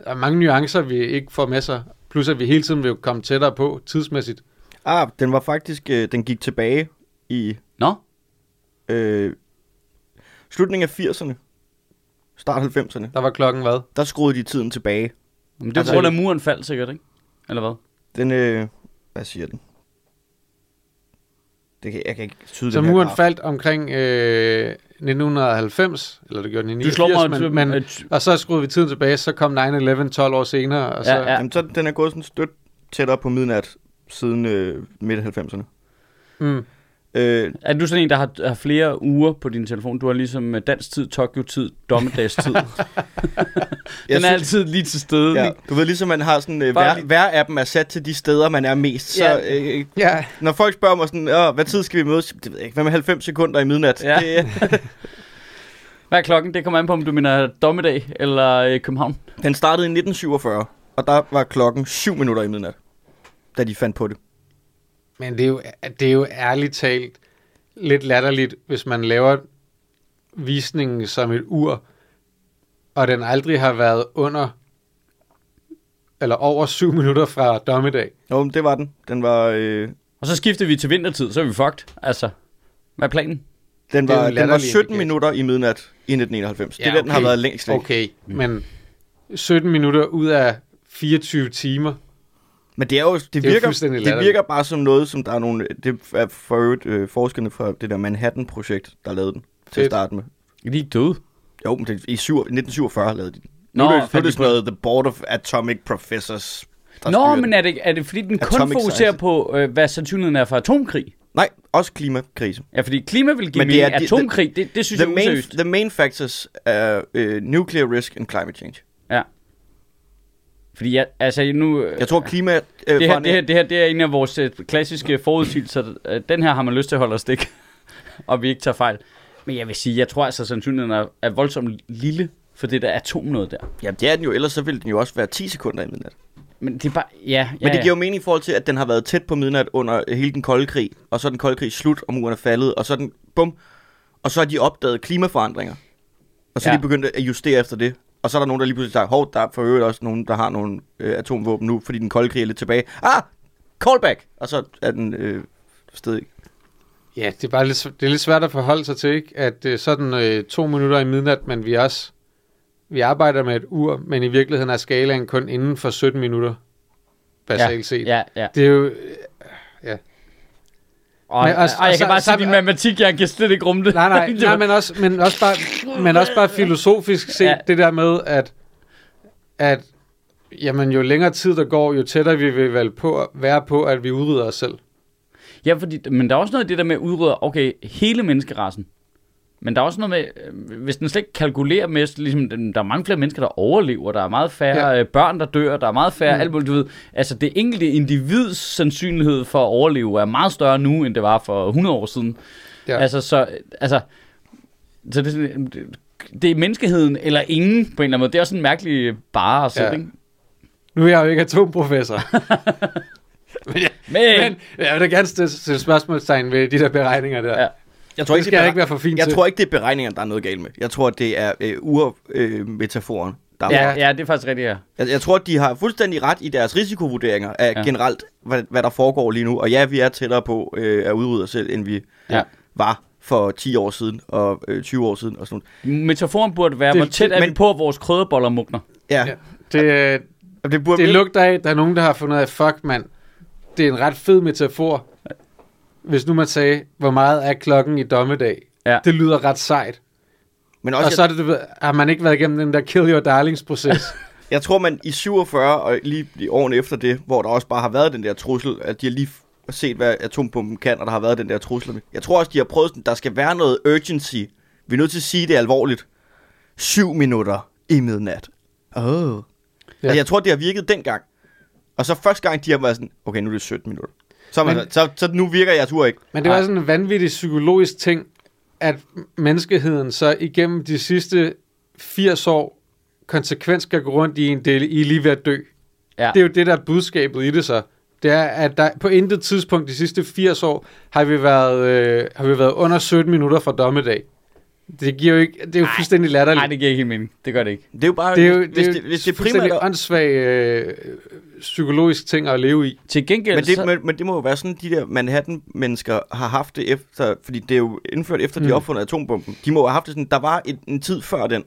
Der er mange nuancer, vi ikke får med sig, plus at vi hele tiden vil komme tættere på tidsmæssigt. Ah, den var faktisk, den gik tilbage i... Nå? Øh, slutningen af firserne, start halvfemserne. Der var klokken hvad? Der skruede de tiden tilbage. Men det var altså, grund af muren faldt sikkert, ikke? Eller hvad? Den, øh, hvad siger den? Det kan, jeg kan ikke tyde så den her muren graf. Faldt omkring øh, nitten halvfems, eller det gjorde den i nitten niogfirs, men, men, men, og så skruede vi tiden tilbage, så kom nine eleven tolv år senere. Og ja, så, ja. Jamen, så den er gået sådan stødt tættere på midnat siden øh, midt halvfemserne. Mm. Øh, er du sådan en, der har, har flere uger på din telefon? Du har ligesom dansk tid, Tokyo-tid, dommedagstid. Den er synes, altid lige til stede. Ja. Du ved ligesom, man har sådan, øh, hver, hver af dem er sat til de steder, man er mest. Ja. Så, øh, ja. Når folk spørger mig sådan, Åh, hvad tid skal vi mødes? Det ved jeg ikke, hvad med halvfems sekunder i midnat? Ja. Det, hvad er klokken? Det kommer an på, om du mener dommedag eller øh, København. Den startede i nitten syvogfyrre, og der var klokken syv minutter i midnat, da de fandt på det. Men det er, jo, det er jo ærligt talt lidt latterligt, hvis man laver visningen som et ur, og den aldrig har været under eller over syv minutter fra dommedag. Jo, det var den. Den var... Øh... Og så skiftede vi til vintertid, så er vi fucked. Altså, hvad er planen? Den var, den var sytten minutter i midnat i nitten enoghalvfems. Ja, det er okay. Den har været længst væk. Okay, men sytten minutter ud af fireogtyve timer. Men det er jo, det, det, virker, det virker bare som noget, som der er nogle... Det er for øvrigt øh, forskerne fra det der Manhattan-projekt, der lavede den til at starte med. De er ikke døde. Jo, men det, i nitten syvogfyrre lavede de den. Nu er det, det sådan noget The Board of Atomic Professors. Nå, men er det, er det fordi, den Atomic kun fokuserer science. På, øh, hvad sandsynligheden er for atomkrig? Nej, også klimakrise. Ja, fordi klima vil give mening. Atomkrig, the, det, det synes jeg er useriøst. The main factors er uh, nuclear risk and climate change. Ja. Fordi jeg, altså nu... Jeg tror, klima... Øh, det, her, det, her, det her det er en af vores klassiske forudsigelser. Den her har man lyst til at holde os væk, og vi ikke tager fejl. Men jeg vil sige, jeg tror altså sandsynligheden er, er voldsomt lille for det der atom noget der. Jamen det er den jo, ellers så ville den jo også være ti sekunder i midnat. Men det er bare, ja, ja, men det giver jo mening i forhold til, at den har været tæt på midnat under hele den kolde krig, og så er den kolde krig slut, og muren er faldet, og så er den, bum, og så har de opdaget klimaforandringer, og så er ja. de begyndt at justere efter det, og så er der nogen, der lige pludselig siger, hov, der er for øvrigt også nogen, der har nogle øh, atomvåben nu, fordi den kolde krig er lidt tilbage. Ah, callback! Og så er den øh, stadig. Ja, det er bare lidt, det er lidt svært at forholde sig til, ikke? At øh, sådan øh, to minutter i midnat, men vi også... Vi arbejder med et ur, men i virkeligheden er skalaen kun inden for sytten minutter, basalt ja, set. Ja, ja. Det er jo... Ja. Og, men også, og, og jeg kan så, bare sige, at din matematik, jeg kan slet ikke rumme det. Nej, nej, nej men, også, men, også bare, men også bare filosofisk set, ja. Det der med, at, at jamen, jo længere tid der går, jo tættere vi vil vel på, være på, at vi udrydder os selv. Ja, fordi, men der er også noget af det der med at udrydde, okay, hele menneskerassen. Men der er også noget med, hvis den slet ikke kalkulerer med, ligesom, der er mange flere mennesker, der overlever, der er meget færre ja. børn, der dør, der er meget færre, mm. alt muligt, du ved. Altså det enkelte individs sandsynlighed for at overleve er meget større nu, end det var for hundrede år siden. Ja. Altså, så, altså, så det, det er menneskeheden eller ingen på en eller anden måde. Det er også en mærkelig bare sætning. Ja. Nu er jeg jo ikke atomprofessor. men, jeg, men jeg vil da gerne stille spørgsmålstegn ved de der beregninger der. Ja. Jeg tror ikke, det skal det ikke være for fint. Jeg til. tror ikke det er beregningerne der er noget galt med. Jeg tror det er øh, urmetaforen øh, der. Ja, er ja, det er faktisk rigtigt. Ja. Jeg, jeg tror de har fuldstændig ret i deres risikovurderinger af ja. generelt hvad, hvad der foregår lige nu. Og ja, vi er tættere på øh, at udrydde os selv end vi ja. var for ti år siden og øh, tyve år siden og sådan noget. Metaforen burde være det, hvor tæt det, er men, vi på vores krødeboller mugner. Ja. ja. Det det, det, burde det lugter af der er nogen der har fundet af fuck mand. Det er en ret fed metafor. Hvis nu man sagde, hvor meget er klokken i dommedag, ja. det lyder ret sejt. Men også og så er det, har man ikke været igennem den der kill your darlings-proces. Jeg tror, man i syvogfyrre og lige i årene efter det, hvor der også bare har været den der trussel, at de har lige set, hvad atombomben kan, og der har været den der trussel. Jeg tror også, de har prøvet sådan, der skal være noget urgency. Vi er nødt til at sige, det er alvorligt. Syv minutter i midnat. Åh. Oh. Ja. Altså, jeg tror, det har virket dengang. Og så første gang, de har været sådan, okay, nu er det sytten minutter. Så, man, men, så, så nu virker jeg tur ikke. Men det var sådan en vanvittig psykologisk ting, at menneskeheden så igennem de sidste firs år konsekvent skal gå rundt i en del, I er lige ved at dø. Ja. Det er jo det, der er budskabet i det så. Det er, at der, på intet tidspunkt de sidste firs år har vi været, øh, har vi været under sytten minutter fra dommedag. Det giver jo ikke, det er jo Ej, fuldstændig latterligt. Nej, det giver ikke helt mening. Det gør det ikke. Det er jo bare det er jo, hvis, det, hvis, det, hvis det fuldstændig primært åndssvag øh, psykologisk ting at leve i. Til gengæld men det, så... men, men det må jo være sådan, de der Manhattan-mennesker har haft det efter, fordi det er jo indført efter, mm. de opfundet atombomben. De må jo have haft det sådan, der var en, en tid før den,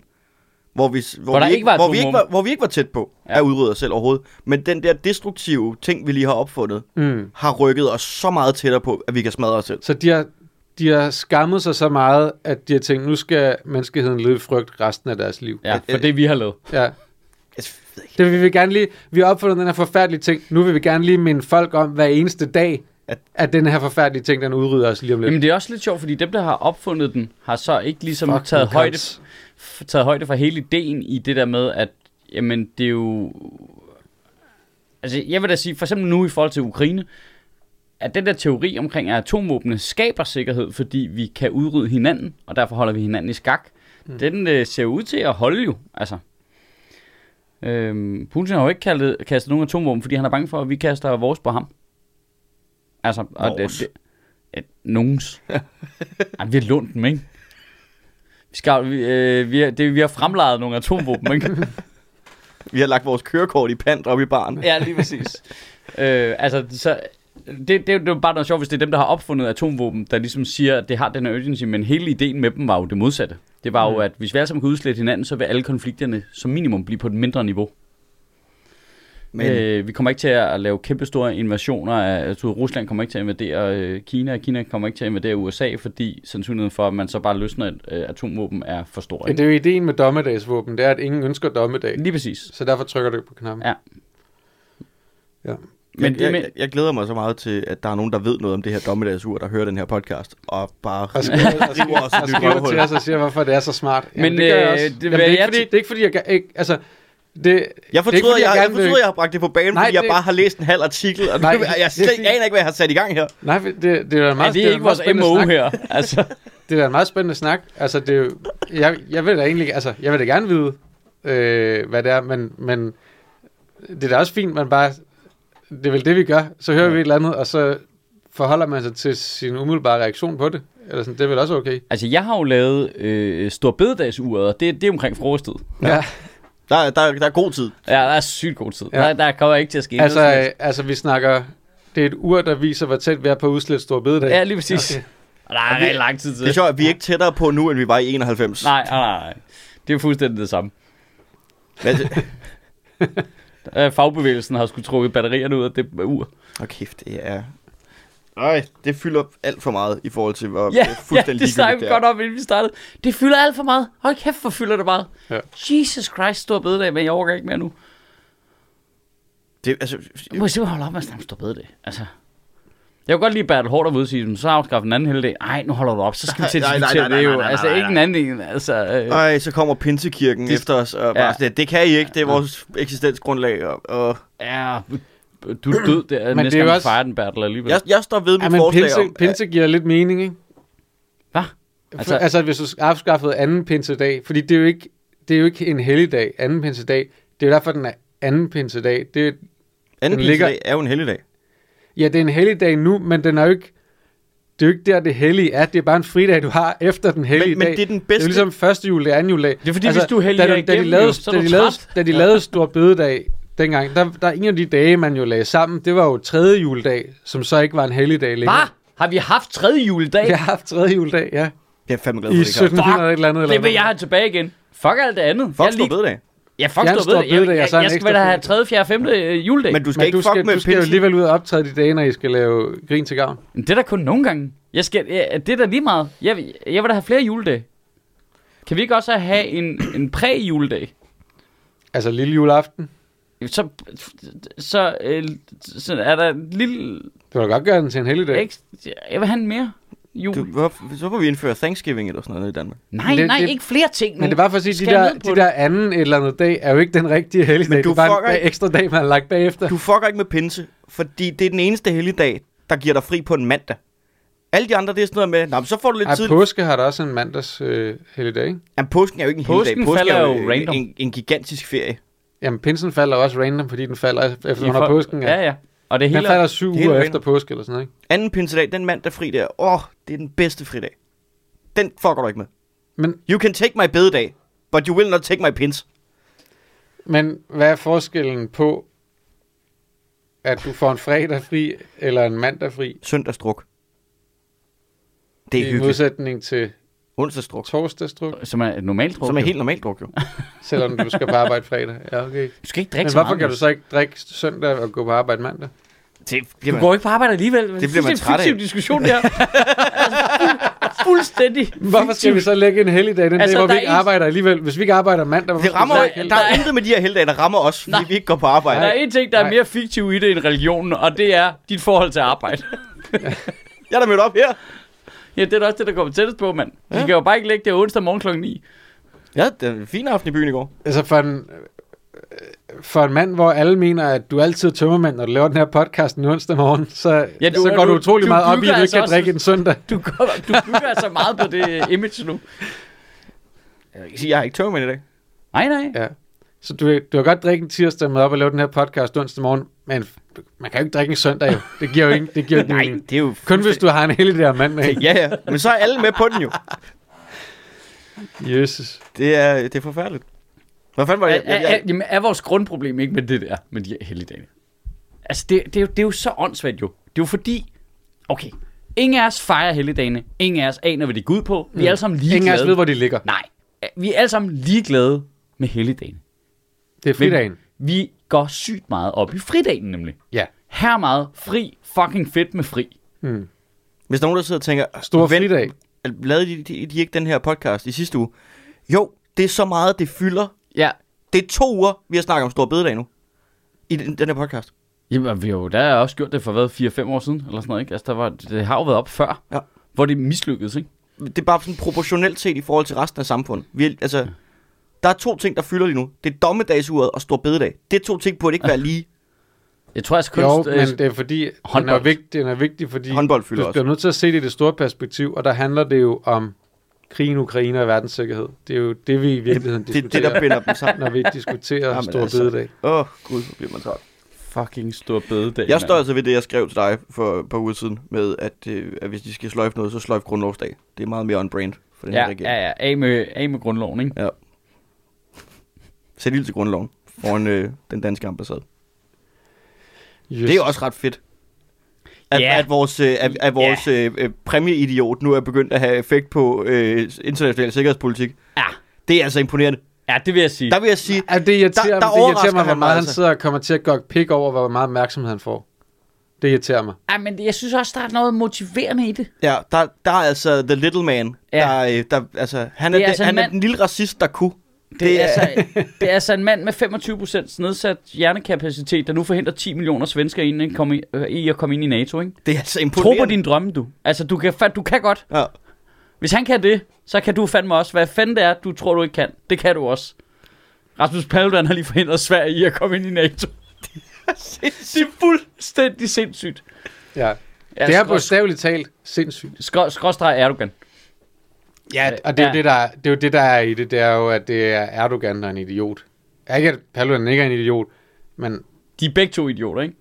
hvor vi, hvor hvor vi, ikke, var hvor vi ikke var hvor vi ikke var tæt på ja. at udrydde os selv overhovedet. Men den der destruktive ting, vi lige har opfundet, mm. har rykket os så meget tættere på, at vi kan smadre os selv. Så de har... De har skammet sig så meget, at de har tænkt, nu skal menneskeheden leve i frygt resten af deres liv. Ja, for det vi har lavet. Ja. Det vil vi gerne lige... Vi har opfundet den her forfærdelige ting. Nu vil vi gerne lige minde folk om hver eneste dag, at den her forfærdelige ting, den udrydder os lige om lidt. Men det er også lidt sjovt, fordi dem, der har opfundet den, har så ikke ligesom Fuck taget højde, f- taget højde for hele ideen i det der med, at jamen, det er jo... Altså, jeg vil da sige, for eksempel nu i forhold til Ukraine... at den der teori omkring, at atomvåbne skaber sikkerhed, fordi vi kan udrydde hinanden, og derfor holder vi hinanden i skak, mm. den øh, ser ud til at holde jo. Altså. Øhm, Putin har jo ikke kaldet, kastet nogen atomvåben, fordi han er bange for, at vi kaster vores på ham. Altså, og det, det, ja, nogens. Ej, vi har lånt dem, ikke? Vi, skal, vi, øh, vi, har, det, vi har fremlejet nogle atomvåben, ikke? Vi har lagt vores kørekort i pant op i baren. Ja, lige præcis. øh, altså, så... Det, det, det er jo bare noget sjovt, hvis det er dem, der har opfundet atomvåben, der ligesom siger, at det har den her urgency, men hele ideen med dem var jo det modsatte. Det var jo, at hvis vi alle sammen kan udslette hinanden, så vil alle konflikterne som minimum blive på et mindre niveau. Men øh, vi kommer ikke til at lave kæmpestore invasioner. Af, altså, Rusland kommer ikke til at invadere øh, Kina, Kina kommer ikke til at invadere U S A, fordi sandsynligheden for, at man så bare løsner et øh, atomvåben, er for stor. Ja, det er jo ideen med dommedagsvåben, det er, at ingen ønsker dommedag. Lige præcis. Så derfor trykker du på knappen. Ja. Ja. Men jeg, jeg, jeg glæder mig så meget til, at der er nogen, der ved noget om det her dommedagsur, der hører den her podcast, og bare og skriver, og skriver, og skriver til os og siger, hvorfor det er så smart. Jamen, men det, øh, det, Jamen, det, er ikke, fordi, det er ikke fordi, jeg ikke... Altså, det, jeg fortryder, det ikke, fordi jeg, jeg, jeg, fortryder vil... jeg har bragt det på banen, nej, fordi det... jeg bare har læst en halv artikel, og nej, det, jeg slet det, det, aner ikke, hvad jeg har sat i gang her. Nej, det, det, det er da meget, ja, det er det ikke vores M O her. Altså. Det er en meget spændende snak. Altså, det, jeg, jeg vil da egentlig... Altså, jeg vil da gerne vide, øh, hvad det er, men, men det er da også fint, man bare... Det er vel det, vi gør. Så hører ja. vi et eller andet, og så forholder man sig til sin umiddelbare reaktion på det. Eller sådan, det er vel også okay. Altså, jeg har jo lavet øh, storbededagsuret, og det, det er omkring frokosttid. Ja. ja. Der, der, der er god tid. Ja, der er sygt god tid. Ja. Der, der kommer ikke til at ske. Altså, noget, øh, altså, vi snakker... Det er et ur, der viser, hvor tæt vi er på udslæt storbededag. Ja, lige præcis. Okay. Og der er og vi, rigtig lang tid til det. Det er sjovt, at vi er ikke tættere på nu, end vi var i enoghalvfems. Nej, nej, nej. Det er jo fuldstændig det samme. Hvad det? Fagbevægelsen har skulle trukket batterierne ud af det ur. Og kæft, det er... Øj, det fylder alt for meget i forhold til, hvor ja, fuldstændig ja, det snakkede vi godt om, inden vi startede. Det fylder alt for meget. Hold kæft, hvor fylder det meget. Ja. Jesus Christ, stor bededag, men jeg overgår ikke mere nu. Det, altså... Jeg må simpelthen holde op med at snakke stor bededag. Altså... Jeg kunne godt lide Bertel Hård at udsige, så afskaffe den anden heldig. Ej, nu holder du op, så skal vi til at diskutere det jo. Altså, ikke en anden altså, øh. Ej, så kommer Pinsekirken efter os. Og bare ja. sådan, det kan I ikke, det er vores ja. eksistensgrundlag. Og, og... Ja, du er død, det er men næste det er gang, også... fejrer den, Bertel, alligevel. Jeg, jeg står ved mit ja, forslag pinse, om... Pinse giver lidt mening, ikke? Hvad? Altså, For, altså hvis du afskaffede anden pinsedag, fordi det er jo ikke, det er jo ikke en helligdag, anden pinsedag. Det er jo derfor, den er anden pinsedag. Det er, anden pinsedag ligger... er jo en helligdag. Ja, det er en helligdag nu, men den er jo ikke, det er jo ikke der, det hellige er. Det er bare en fridag, du har efter den hellige men, dag. Men det er den bedste. Det er jo ligesom første jul, det er anden juledag. Det er fordi, altså, hvis du helliger igennem, da de lavede, så da de lavede, da de lavede store bededag dengang, der, der er ingen af de dage, man jo lagde sammen. Det var jo tredje juledag, som så ikke var en helligdag længere. Hvad? Har vi haft tredje juledag? Vi har haft tredje juledag, ja. Jeg er fandme glad for det. I sytten hundrede eller et eller andet. Fuck, det vil jeg have tilbage igen. Fuck alt det andet. Fuck store bededag. Ja, fuck står ved det. Jeg, jeg, jeg skal vel have tredje, fjerde, femte juledag. Men du skal men ikke du fuck skal, med du skal jo alligevel ud og optræde de dage, når I skal lave grin til gavn. Men det er da kun nogle gange. Jeg skal, ja, det er da lige meget. Jeg, jeg vil da have flere juledage. Kan vi ikke også have en, en præ-juledag? Altså lille juleaften? Så, så, øh, så er der lille... Du kan godt gøre den til en helligdag. Jeg vil have en mere. Du, hvorfor, så får vi indføre Thanksgiving eller sådan noget i Danmark. Nej, det, nej, det, ikke flere ting nu. Men det var for at sige, at de, der, de der anden eller andet dag er jo ikke den rigtige helligdag. Men du det er bare en dag, ekstra dag, man har lagt bagefter. Du fucker ikke med pinse, fordi det er den eneste helligdag, der giver dig fri på en mandag. Alle de andre, det er sådan noget med, nej, så får du lidt tid. Påske har der også en mandags øh, helligdag, ikke? Jamen, påsken er jo ikke en helligdag. Påsken, påsken falder jo random. En, en gigantisk ferie. Jamen, pinsen falder også random, fordi den falder efter under påsken. Ja, ja. ja. Og det hele den falder syv uger efter påske eller sådan noget, ikke? Anden pinsedag, den mandag fri der. Åh, oh, det er den bedste fridag. Den fucker du ikke med. Men you can take my bededag, but you will not take my pins. Men hvad er forskellen på, at du får en fredag fri eller en mandag fri? Søndagsdruk. Det er I hyggeligt. I modsætning til onsdagsdruk. Torsdagsdruk. Som er normalt druk. Som er helt normalt druk, jo. Selvom du skal på arbejde fredag. Ja, okay. Du skal ikke drikke. Men hvorfor kan du så ikke drikke søndag og gå på arbejde mandag? Det man... Du går ikke på arbejde alligevel. Det, det bliver man træt af. Det er en fiktiv diskussion der. altså, fuldstændig. Hvorfor skal vi så lægge en helligdag den altså, dag, hvor vi ikke en... arbejder alligevel? Hvis vi ikke arbejder mandag, det rammer der, der er intet med de her helligdage, der rammer os, fordi nej. vi ikke går på arbejde. Der er en ting, der nej. er mere fiktiv i det end religionen, og det er dit forhold til arbejde. Jeg er da mødt op her. Ja, det er da også det, der kommer tættest på, mand. De ja. kan jo bare ikke lægge det onsdag morgen klokken ni. Ja, det er en fin aften i byen i går. Altså for en, for en mand, hvor alle mener, at du altid er tømmermand, når du laver den her podcast en onsdag morgen, så, ja, du, så går du, du utrolig du meget op i, at du ikke kan drikke en søndag. Du, går, du bygger altså meget på det image nu. Jeg vil ikke sige, jeg har ikke tømmermand i dag. Nej, nej. Ja. Så du, du har godt drikke en tirsdag med op og lave den her podcast onsdag morgen, men man kan jo ikke drikke en søndag jo. Det giver jo ikke det giver nej, det er jo kun hvis du har en heldig der mandag. Ja, ja. Men så er alle med på den jo. Jesus. Det er, det er forfærdeligt. Hvad fanden var det? Er, er, er, jamen, er vores grundproblem ikke med det der, med de her helligdage? Altså, det, det, er jo, det er jo så åndssvagt jo. Det er jo fordi, okay, ingen af os fejrer helligdagene, ingen af os aner, hvad de går ud på. Vi er alle sammen ligeglade. Ingen af os ved, hvor de ligger. Nej, vi er alle sammen ligeglade med helligdagene. Det er fridagen. Men vi går sygt meget op i fridagen nemlig. Ja. Her meget fri, fucking fedt med fri. Mm. Hvis der er nogen, der sidder og tænker, stor fridag. Lavede de, de, de ikke den her podcast i sidste uge? Jo, det er så meget, det fylder. Ja. Det er to uger, vi har snakket om stor bededag nu. I den, den her podcast. Jamen, vi jo, der er også gjort det for hvad, fire fem år siden, eller sådan noget, ikke? Altså, der var, det har jo været op før, ja. Hvor det mislykkedes, ikke? Det er bare sådan proportionelt set i forhold til resten af samfundet. Vi er, altså, ja. Der er to ting, der fylder lige nu. Det er dommedagsuret og stor bededag. Det er to ting, på at det ikke ja. Være lige. Jeg tror, jeg skal jo, kunst, men det er fordi, håndbold. Den er vigtig, den er vigtig, fordi håndbold fylder du bliver også. Nødt til at se det i det store perspektiv, og der handler det jo om krigen, Ukraine og verdenssikkerhed. Det er jo det, vi i virkeligheden det, diskuterer, det, det, der binder dem sammen. Når vi diskuterer ja, stor altså, bededag. Åh, oh, gud, så bliver man træt. Fucking stor bededag. Jeg står altså ved det, jeg skrev til dig for et par uger siden, med at, øh, at hvis de skal sløjfe noget, så sløjfe grundlovsdag. Det er meget mere on-brand for den ja, her regering. Ja, ja, af med, af med grundloven, ikke? Ja. Sæt ild til grundloven foran øh, den danske ambassade. Just. Det er også ret fedt, at, yeah. at vores, øh, at, at vores yeah. øh, præmieidiot nu er begyndt at have effekt på øh, international sikkerhedspolitik. Ja. Det er altså imponerende. Ja, det vil jeg sige. Der vil jeg sige, ja, det irriterer, der, der det irriterer mig, hvor meget han altså. Sidder og kommer til at gå pik over, hvor meget opmærksomhed han får. Det irriterer mig. Ja, men jeg synes også, der er noget motiverende i det. Ja, der, der er altså the little man. Ja. Der, der, altså, han er, det er, det, altså han er den lille racist, der kunne. Det, det, er altså, det er altså en mand med femogtyve procent nedsat hjernekapacitet, der nu forhindrer ti millioner svensker i, i at komme ind i NATO, ikke? Det er altså imponerende. Tro på dine drømme, du. Altså, du kan, du kan godt. Ja. Hvis han kan det, så kan du fandme også. Hvad fanden det er, du tror, du ikke kan. Det kan du også. Rasmus Paludan har lige forhindret Sverige i at komme ind i NATO. Det er sindssygt. Det er fuldstændig sindssygt. Ja. Det er bogstaveligt talt sindssygt. Skråstreg Erdogan. Ja, og det er, ja. Det, der, det er jo det, der er i det, det er jo, at det er Erdogan, der er en idiot. Ikke, at Paludan ikke er en idiot, men... De er begge to idioter, ikke?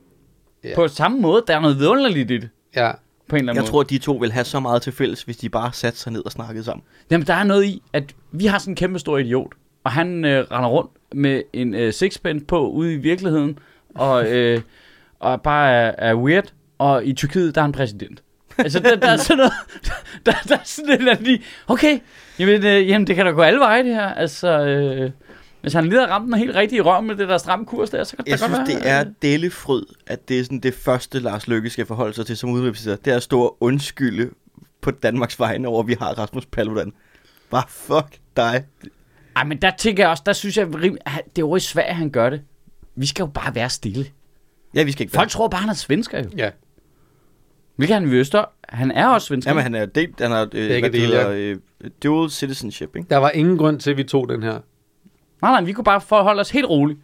Ja. På samme måde, der er noget vidunderligt i det. Ja. På en eller anden Jeg måde. Tror, at de to vil have så meget til fælles, hvis de bare satte sig ned og snakkede sammen. Jamen, der er noget i, at vi har sådan en kæmpe stor idiot, og han øh, render rundt med en øh, sixpence på ude i virkeligheden, og, øh, og bare er, er weird, og i Tyrkiet, der er en præsident. Altså, der, der er sådan noget, der, der er sådan et eller andet i, okay, jamen, øh, jamen, det kan da gå alle veje, det her, altså, øh, hvis han lige har ramt den helt rigtig i røven med det der stramme kurs der, så kan det jeg godt synes, være. Jeg synes, det er dælefryd, at det er sådan det første, Lars Løkke skal forholde sig til som udenrigsminister, det er at stå og undskylde på Danmarks vegne over, vi har Rasmus Paludan. Bare fuck dig. Ej, men der tænker jeg også, der synes jeg, det er jo svært, at han gør det. Vi skal jo bare være stille. Ja, vi skal ikke Folk være. Tror bare, han er svensker jo. Ja. Hvilket han vøster. Han er også svensker. Jamen, han er delt. Han har øh, øh, dual citizenship, ikke? Der var ingen grund til, at vi tog den her. Nej, nej, vi kunne bare forholde os helt roligt.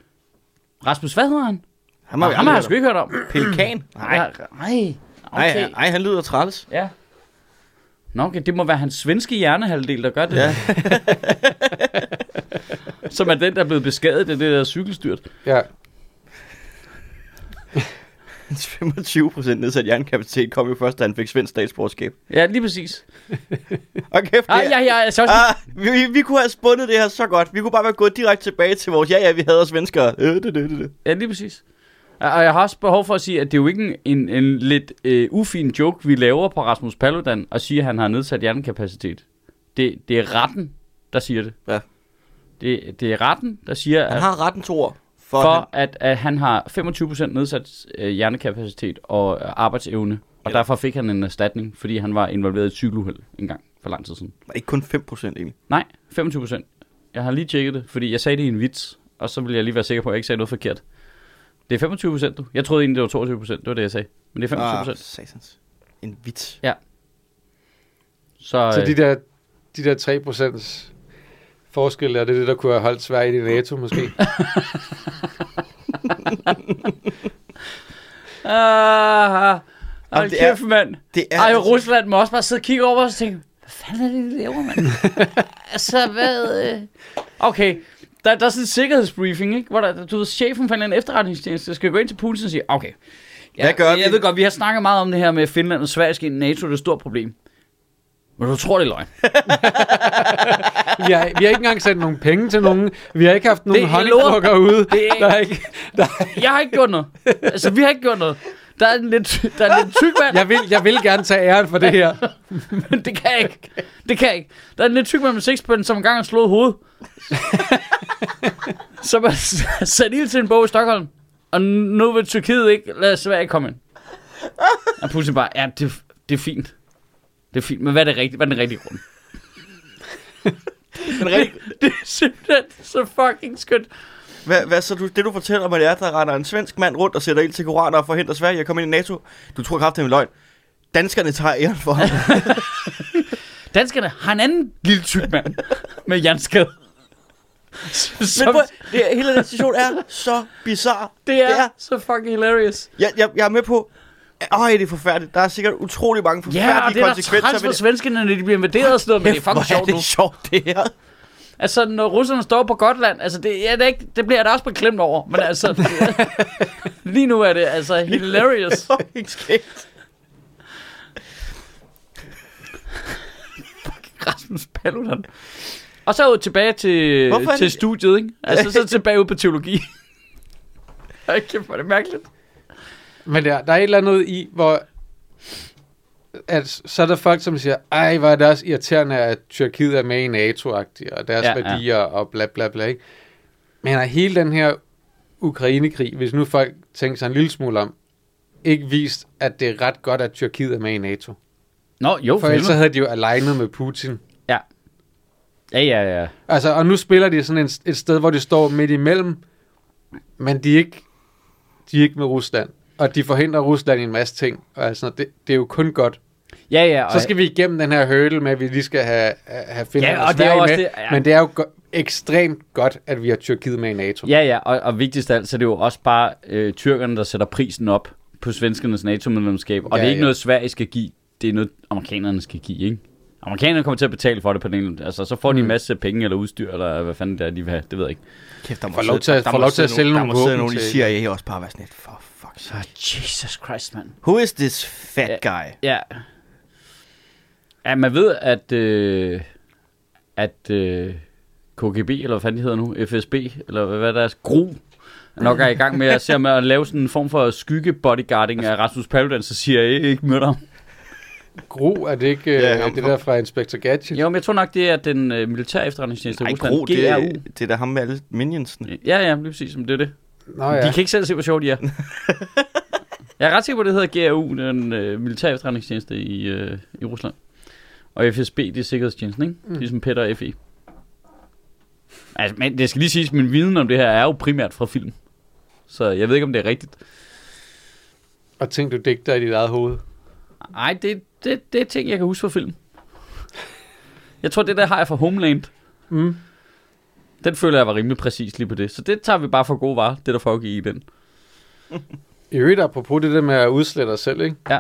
Rasmus, hvad hedder han? Han har jeg sgu ikke hørt om. Pelikan? Nej. Nej, okay. nej, nej, han lyder træls. Ja. Nå, okay, det må være hans svenske hjernehalvdel, der gør det. Ja. Som er den, der er blevet beskadiget af det der cykelstyrt. Ja. femogtyve procent nedsat hjernekapacitet kom jo først, da han fik svensk statsborgerskab. Ja, lige præcis. Og kæft, ah, ja, ja, så også... ah, vi, vi kunne have spundet det her så godt. Vi kunne bare være gået direkte tilbage til vores, ja, ja, vi hader svenskere. Øh, det, det, det, det. Ja, lige præcis. Og jeg har også behov for at sige, at det er jo ikke en, en, en lidt øh, ufin joke, vi laver på Rasmus Paludan, og siger, at han har nedsat hjernekapacitet. Det, det er retten, der siger det. Ja. Det, det er retten, der siger... Han at... har retten to år. For, for at, at han har femogtyve procent nedsat øh, hjernekapacitet og øh, arbejdsevne, og ja. Derfor fik han en erstatning, fordi han var involveret i et cykeluheld en gang for lang tid siden. Ikke kun fem procent egentlig? Nej, femogtyve procent. Jeg har lige tjekket det, fordi jeg sagde det i en vits, og så ville jeg lige være sikker på, at jeg ikke sagde noget forkert. Det er femogtyve procent, du. Jeg troede egentlig, det var toogtyve procent. Det var det, jeg sagde. Men det er femogtyve procent. Ah, satans. En vits. Ja. Så, øh, så de, der, de der tre procent... forskel, er det det, der kunne have holdt Sverige i NATO, måske? ah, hold det kæft, er, mand. Det er, Ej, Rusland må også bare sidde og kigge over og tænke, hvad fanden er det, de laver, mand? altså, hvad? Øh... Okay, der, der er sådan en sikkerhedsbriefing, ikke? Hvor der, du ved, chefen for en efterretningstjeneste, der skal gå ind til Putin og sige, okay, jeg, jeg, jeg ved godt, vi har snakket meget om det her med Finland og Sverige skal ind i NATO, det er et stort problem. Men du tror, det er løgn. Vi har, vi har ikke engang sendt nogen penge til nogen. Vi har ikke haft nogen håndklukker ude. Der er ikke, der er... Jeg har ikke gjort noget. Altså, vi har ikke gjort noget. Der er en lidt, der er en lidt tyk mand. Jeg vil, jeg vil gerne tage æren for det her. Men det kan jeg ikke. Det kan jeg ikke. Der er en lidt tyk mand med sixpence, som engang har slået hovedet. Som har sat ild til en bog i Stockholm. Og nu vil Tyrkiet ikke lade Sverige komme ind. Og pludselig bare, ja, det, det er fint. Det er fint, men hvad er, det rigtige, hvad er den rigtige grund? Den rigtige... det, det er simpelthen så fucking skønt. Hvad, hvad så du, det du fortæller mig, det er, der render en svensk mand rundt og sætter ild til koraner og forhindrer Sverige at komme ind i NATO. Du tror kraftigt, det er en løgn. Danskerne tager æren for ham. Danskerne har en anden lille tyk mand med jernskade. Som... Men prøv, det, hele den situation er så bizarre. Det, det er så fucking hilarious. Jeg, jeg, jeg er med på... Åh, det er forfærdeligt. Der er sikkert utrolig mange forfærdelige konsekvenser. Ja, og det er der træls for svenskerne, når de bliver invaderet og sådan noget, men det er fucking sjovt nu. Hvor er det sjovt, det her. Altså, når russerne står på Gotland, altså, det, ja, det, ikke, det bliver jeg da også beklemt over, men altså, det, lige nu er det altså hilarious. Fucking skægt. Fucking Rasmus Paludan. Og så tilbage til, til studiet, ikke? Altså, så tilbage ud på teologi. Jeg kæft, hvor er det mærkeligt. Men der, der er et eller andet i, hvor at, så er der folk, som siger, ej, hvor er det også irriterende, at Tyrkiet er med i NATO-agtigt, og deres ja, værdier, ja. Og bla bla bla, ikke? Men at hele den her Ukraine-krig, hvis nu folk tænker sig en lille smule om, ikke vist, at det er ret godt, at Tyrkiet er med i NATO. Nå, jo. For ellers så havde de jo alignet med Putin. Ja. Ja, ja, ja. Altså, og nu spiller de sådan en, et sted, hvor de står midt imellem, men de er ikke, de er ikke med Rusland. Og de forhindrer Rusland i en masse ting. Altså, det, det er jo kun godt. Ja, ja. Så skal vi igennem den her hurdle med, at vi lige skal have, have Finland ja, og Sverige med. Det, ja. Men det er jo go- ekstremt godt, at vi har Tyrkiet med i NATO. Ja, ja. Og, og vigtigst af alt, så er det jo også bare øh, tyrkerne, der sætter prisen op på svenskernes NATO-medlemskab. Og ja, det er ikke ja. noget, Sverige skal give. Det er noget, amerikanerne skal give, ikke? Amerikanerne kommer til at betale for det på den ene. Altså, så får de en masse penge eller udstyr, eller hvad fanden det er, de vil have. Det ved jeg ikke. Kæft, der må sidde, til, der der må sidde, sidde nogen, der må sidde nogen i C I A også bare være sådan lidt, for fuck sake. Oh, Jesus Christ, man. Who is this fat guy? Ja. Ja, ja man ved, at, øh, at øh, K G B, eller hvad fanden de hedder nu, F S B, eller hvad, hvad der er, G R U, nok er i gang med at, se, med at lave sådan en form for skygge-bodyguarding af Rasmus Paludan, så siger jeg ikke møder ham. G R U, er det ikke ja, øh, det der fra Inspector Gadget? Jo, men jeg tror nok, det er den øh, militære efterretningstjeneste i Rusland. Nej, G R U, det er der ham med alle minionsene. Ja, ja, lige præcis, men det er det. Nå, ja. De kan ikke selv se, hvor sjovt de er. Jeg er ret sikker på, det hedder G R U, den øh, militære efterretningstjeneste i, øh, i Rusland. Og F S B, det er sikkerhedstjenesten, ikke? Mm. Ligesom Peter og F E. Altså, men det skal lige siges, min viden om det her er jo primært fra film. Så jeg ved ikke, om det er rigtigt. Og ting, du digter i dit eget hoved? Nej, det er... Det, det er ting, jeg kan huske fra film. Jeg tror, det der har jeg fra Homeland. Mm. Den føler jeg var rimelig præcis lige på det. Så det tager vi bare for gode varer, det der foregik i den. I øvrigt, apropos det der med at udslette os selv, ikke? Ja.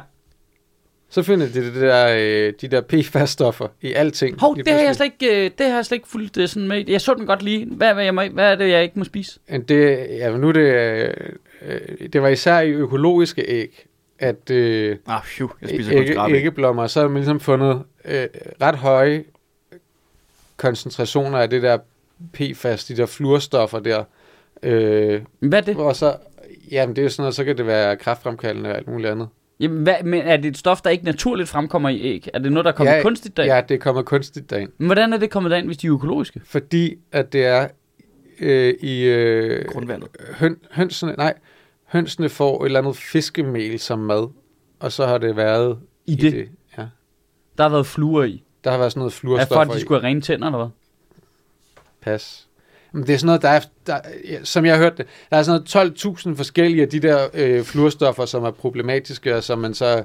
Så finder de, det der, øh, de der P F A S-stoffer i alting. Hov, det har jeg slet ikke, øh, det har jeg slet ikke fulgt øh, sådan med. Jeg så den godt lige. Hvad, hvad, jeg må, hvad er det, jeg ikke må spise? Det, ja, nu det, øh, det var især i økologiske æg. At øh, ah, phew, jeg spiser æg, ikke æggeblommer, så har man ligesom fundet øh, ret høje koncentrationer af det der P F A S, de der fluorstoffer der. Øh, hvad er det? Og så, jamen det er jo sådan noget, så kan det være kræftfremkaldende og alt muligt andet. Jamen, hvad, men er det et stof, der ikke naturligt fremkommer i æg? Er det noget, der kommer ja, kunstigt derind? Ja, det kommer kunstigt derind. Men hvordan er det kommet derind, hvis de er økologiske? Fordi at det er øh, i øh, grundvandet. Høn, hønsene, nej. Hønsene får et eller andet fiskemel som mad, og så har det været i, i det? det. Ja. Der har været fluer i? Der har været sådan noget fluorstoffer i. Er for, at de skulle have rene tænder, eller hvad? Pas. Men det er sådan noget, der er, der, som jeg har hørt det, der er sådan noget tolv tusind forskellige af de der øh, fluorstoffer, som er problematiske, og som man så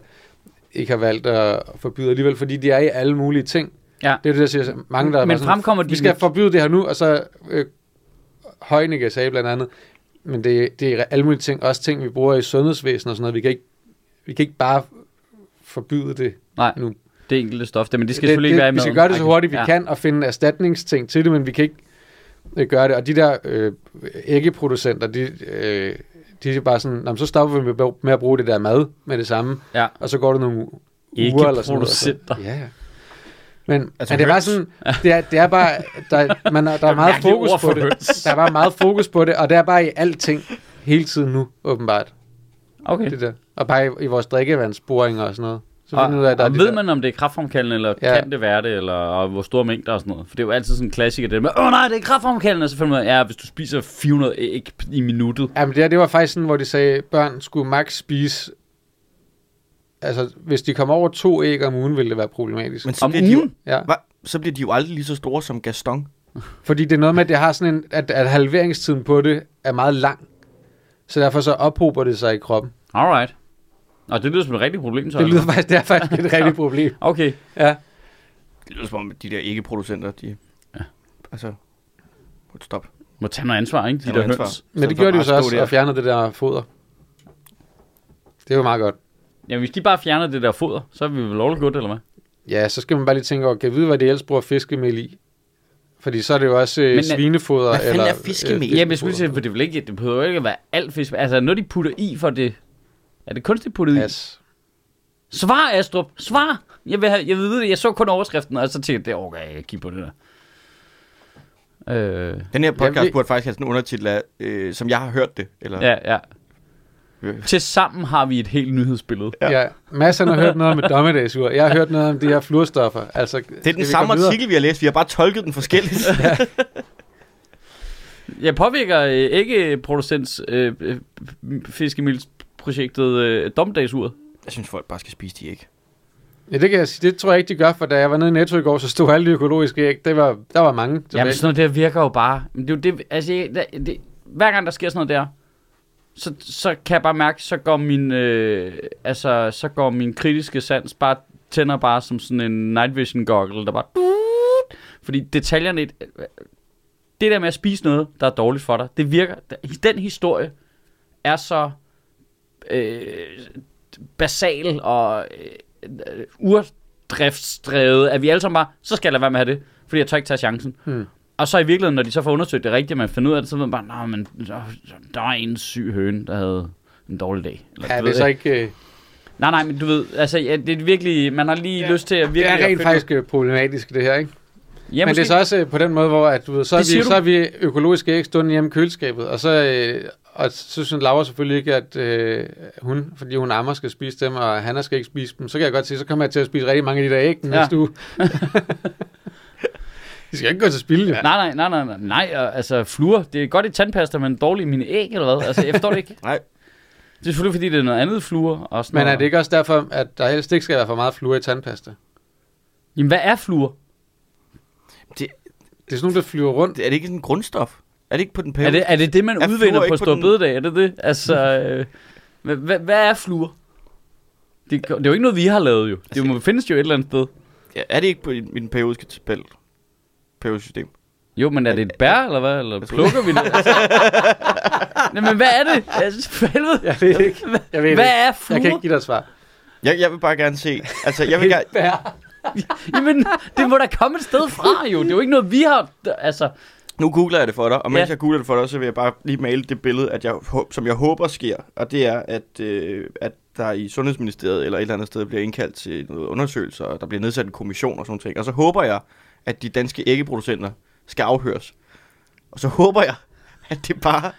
ikke har valgt at forbyde alligevel, fordi de er i alle mulige ting. Ja. Det er det, der siger mange, der men sådan, de vi skal med... forbyde det her nu, og så øh, Højnække sagde blandt andet, men det, det er alle mulige ting, også ting, vi bruger i sundhedsvæsenet og sådan noget. Vi kan ikke, vi kan ikke bare forbyde det Nej, nu. Det enkelte stof, det, men det skal det, selvfølgelig det, ikke være i maden. Vi skal gøre det så hurtigt, vi ja. kan, og finde erstatningsting til det, men vi kan ikke gøre det. Og de der øh, æggeproducenter, de, øh, de er bare sådan, så stopper vi med, med at bruge det der mad med det samme, ja. og så går det nogle uger eller sådan noget. Æggeproducenter. Ja, ja. Men altså, er det, bare sådan, det, er, det er bare der, man, der er meget fokus på det. Høns. Der er bare meget fokus på det, og det er bare i alting hele tiden nu, åbenbart. Okay. Det der. Og bare i, i vores drikkevandsboringer og sådan noget. Så og, ud af, der og ved der. Man, om det er kræftfremkaldende, eller ja. Kan det være det, eller og hvor store mængder og sådan noget. For det er jo altid sådan en klassiker, det med, åh nej, det er kræftfremkaldende, og så finder man, ja, hvis du spiser fire hundrede æg i minuttet. Jamen det her, det var faktisk sådan, hvor de sagde, børn skulle max spise, altså hvis de kom over to æg om ugen, ville det være problematisk. Men så bliver, de jo, ja. hva? Så bliver de jo aldrig lige så store som Gaston. Fordi det er noget med, at, det har sådan en, at, at halveringstiden på det er meget lang. Så derfor så ophober det sig i kroppen. Alright. Nå, det lyder som et rigtigt problem, så. Det lyder faktisk, det er faktisk et rigtigt problem. Okay. Ja. Det lyder som om, de der æggeproducenter, de... Ja. Altså, må stop. Må tage noget ansvar, ikke? De der høns. Men det gjorde de jo så også, og fjernede det der foder. Det er jo meget godt. Ja, hvis de bare fjerner det der foder, så er vi vel lovligt godt, eller hvad? Ja, så skal man bare lige tænke over, kan vi vide, hvad det ellers bruger fiskemel i? Fordi så er det jo også øh, men, svinefoder, eller... Hvad fanden er fiskemel? Øh, ja, men jeg skulle sige, for det vil ikke, det behøver ikke at være alt fisk. Altså, når de putter i for det... Er det kunstigt puttet yes. i? Svar, Astrup! Svar! Jeg vil, have, jeg vil vide det. Jeg så kun overskriften, og så tænkte jeg, det orker jeg ikke kigge på det der. Øh, Den her podcast vil... burde faktisk have sådan en undertitel af, øh, som jeg har hørt det. Eller... Ja, ja. Øh. Tilsammen har vi et helt nyhedsbillede. Ja, ja. Masserne har hørt noget om et dommedagsur. Jeg har hørt noget om de her fluorstoffer. Altså, det er den samme artikel, vi har læst. Vi har bare tolket den forskelligt. Ja. Jeg påvirker øh, ikke producents øh, fiskemils... projektet øh, domdagsuret. Jeg synes, folk bare skal spise de æg. Ja, det kan jeg sige. Det tror jeg ikke, de gør, for da jeg var nede i Netto i går, så stod alle de økologiske æg. Det var, der var mange. Ja, men sådan noget der virker jo bare. Men det, det, altså, det, det, hver gang der sker sådan noget der, så, så kan jeg bare mærke, så går min, øh, altså, så går min kritiske sans bare, tænder bare som sådan en night vision goggle, der bare... Fordi detaljerne... Det der med at spise noget, der er dårligt for dig, det virker... Den historie er så... Øh, basal og øh, urdriftsdrevet, at vi alle sammen bare, så skal jeg lade være med at have det, fordi jeg tør ikke tage chancen. Hmm. Og så i virkeligheden, når de så får undersøgt det rigtigt, og man finder ud af det, så ved man bare, nej, men der er en syg høne, der havde en dårlig dag. Eller, ja, det er så ikke... Øh... Nej, nej, men du ved, altså, ja, det er virkelig, man har lige ja, lyst til at virkelig... Det er rent faktisk det. Problematisk, det her, ikke? Ja, men måske. Det er så også øh, på den måde, hvor at, du ved, så, er vi, så er vi økologiske æg stående hjemme i køleskabet, og så... Øh, Og så synes Laura selvfølgelig ikke, at øh, hun, fordi hun ammer, skal spise dem, og Hanna skal ikke spise dem. Så kan jeg godt sige, så kommer jeg til at spise rigtig mange af de der æg den ja. Næste uge. De skal ikke gå til spil, jo. Ja. Nej, nej, nej, nej, nej. Altså, fluer, det er godt i tandpasta, men dårligt i mine æg, eller hvad? Altså, jeg forstår det ikke. Nej. Det er selvfølgelig, fordi det er noget andet fluer. Og sådan men noget. Er det ikke også derfor, at der helst ikke skal være for meget fluer i tandpasta? Jamen, hvad er fluer? Det, det er sådan nogle, der flyver rundt. Er det ikke sådan en grundstof? Er det ikke på den pære? Er det, er det det, man er udvinder på Storbededag? Er det det? Altså, øh, hvad, hvad er fluer? Det, det er jo ikke noget, vi har lavet jo. Det altså, må findes jo et eller andet sted. Ja, er det ikke på i den periodiske tabel? Periodesystem? Jo, men er, er det et bær, er, eller hvad? Eller plukker vi det? Altså, nej, men hvad er det? Altså, for helvede. Jeg ved ikke. Jeg ved hvad ikke. Er fluer? Jeg kan ikke give dig et svar. Jeg, jeg vil bare gerne se. Altså, jeg vil gerne... Et bær. Jamen, det må da komme et sted fra jo. Det er jo ikke noget, vi har... Altså... Nu googler jeg det for dig, og mens ja. Jeg googler det for dig, så vil jeg bare lige male det billede, at jeg, som jeg håber sker. Og det er, at, øh, at der i Sundhedsministeriet eller et eller andet sted bliver indkaldt til noget undersøgelser, og der bliver nedsat en kommission og sådan ting. Og så håber jeg, at de danske æggeproducenter skal afhøres. Og så håber jeg, at det bare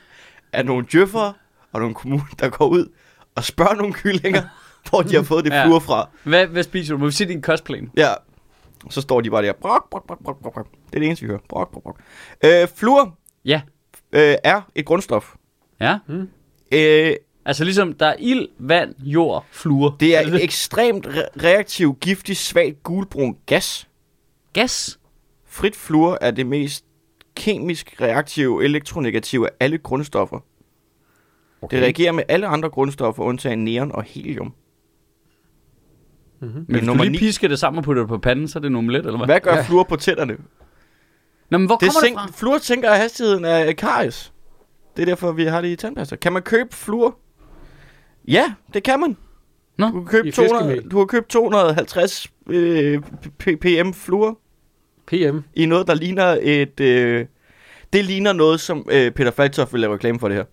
er nogle djøffere og nogle kommuner, der går ud og spørger nogle kyllinger, hvor de har fået det fluer fra. Hvad, hvad spiser du? Må vi se din kostplan? Ja. Så står de bare der, brok, brok, brok, brok, brok. Det er det eneste, vi hører, brok, brok, brok. Øh, fluor ja. øh, er et grundstof. Ja. Mm. Øh, altså ligesom, der er ild, vand, jord, fluor. Det er en ekstremt re- reaktiv, giftig, svagt, gulbrun gas. Gas? Frit fluor er det mest kemisk reaktive, elektronegative af alle grundstoffer. Okay. Det reagerer med alle andre grundstoffer, undtagen neon og helium. Mm-hmm. Men hvis du lige pisker det sammen og putter det på panden, så er det en omelet, eller hvad? Hvad gør ja. Fluor på tænderne? Nå, men hvor det kommer sænk- det fra? Fluor sænker hastigheden af karies. Det er derfor, vi har det i tandpasta. Kan man købe fluor? Ja, det kan man. Nå, du kan købe to hundrede, du har købt to hundrede og halvtreds øh, ppm fluor. P M? I noget, der ligner et... Øh, det ligner noget, som øh, Peter Falktoft vil lave reklame for det her.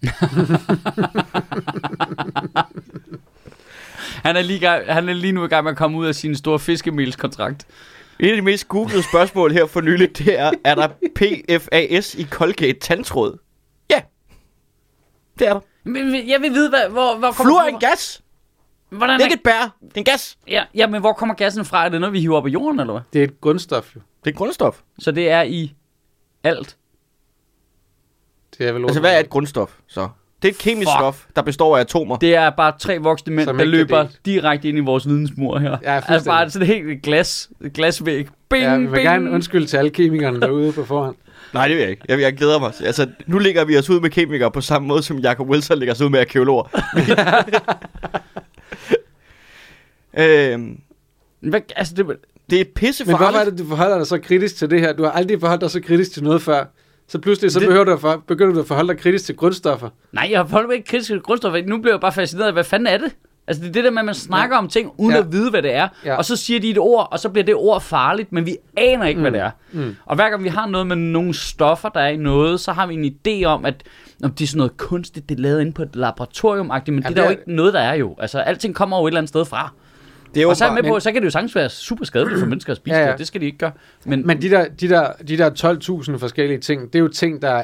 Han er, lige, han er lige nu i gang med at komme ud af sin store fiskemelskontrakt. Et af de mest googlede spørgsmål her for nylig, det er, er der P F A S i Colgate tandtråd? Ja, det er der. Men jeg vil vide, hvad, hvor, hvor kommer... Fluor er en gas! Hvordan det er ikke et bær, det er en gas. Ja, ja, men hvor kommer gassen fra? Er det noget, vi hiver op af jorden, eller hvad? Det er et grundstof, jo. Det er et grundstof. Så det er i alt? Det er vel altså, hvad er et grundstof, så? Det er et kemisk Fuck. stof, der består af atomer. Det er bare tre voksne mænd, der løber direkte ind i vores vidensmur her. Ja, altså bare sådan et helt glas, glasvæg. Bing, ja, vi vil bing. gerne undskylde til alle kemikerne derude på forhånd. Nej, det vil jeg ikke. Jeg, jeg glæder mig. Altså, nu ligger vi os ud med kemikere på samme måde, som Jacob Wilson ligger os ud med arkeologer. øhm, Hvad, altså, det, det er pissefarligt. Men hvorfor er det, du forholder dig så kritisk til det her? Du har aldrig forholdt dig så kritisk til noget før. Så pludselig så det... behøver du for, begynder du at forholde dig kritisk til grundstoffer. Nej, jeg forholder mig ikke kritisk til grundstoffer. Nu bliver jeg bare fascineret af, hvad fanden er det? Altså det er det der med, at man snakker ja. om ting, uden ja. at vide, hvad det er. Ja. Og så siger de et ord, og så bliver det ord farligt, men vi aner ikke, mm. hvad det er. Mm. Og hver gang vi har noget med nogle stoffer, der er i noget, så har vi en idé om, at om det er sådan noget kunstigt, det er lavet inde på et laboratorium-agtigt, men ja, det, det er der jo ikke noget, der er jo. Altså alting kommer jo et eller andet sted fra. Det og så er jeg med på, men... så kan det jo sagtens være super skadeligt for mennesker at spise ja, ja. det, det skal de ikke gøre. Men, men de der, de der, de der tolv tusind forskellige ting, det er jo ting, der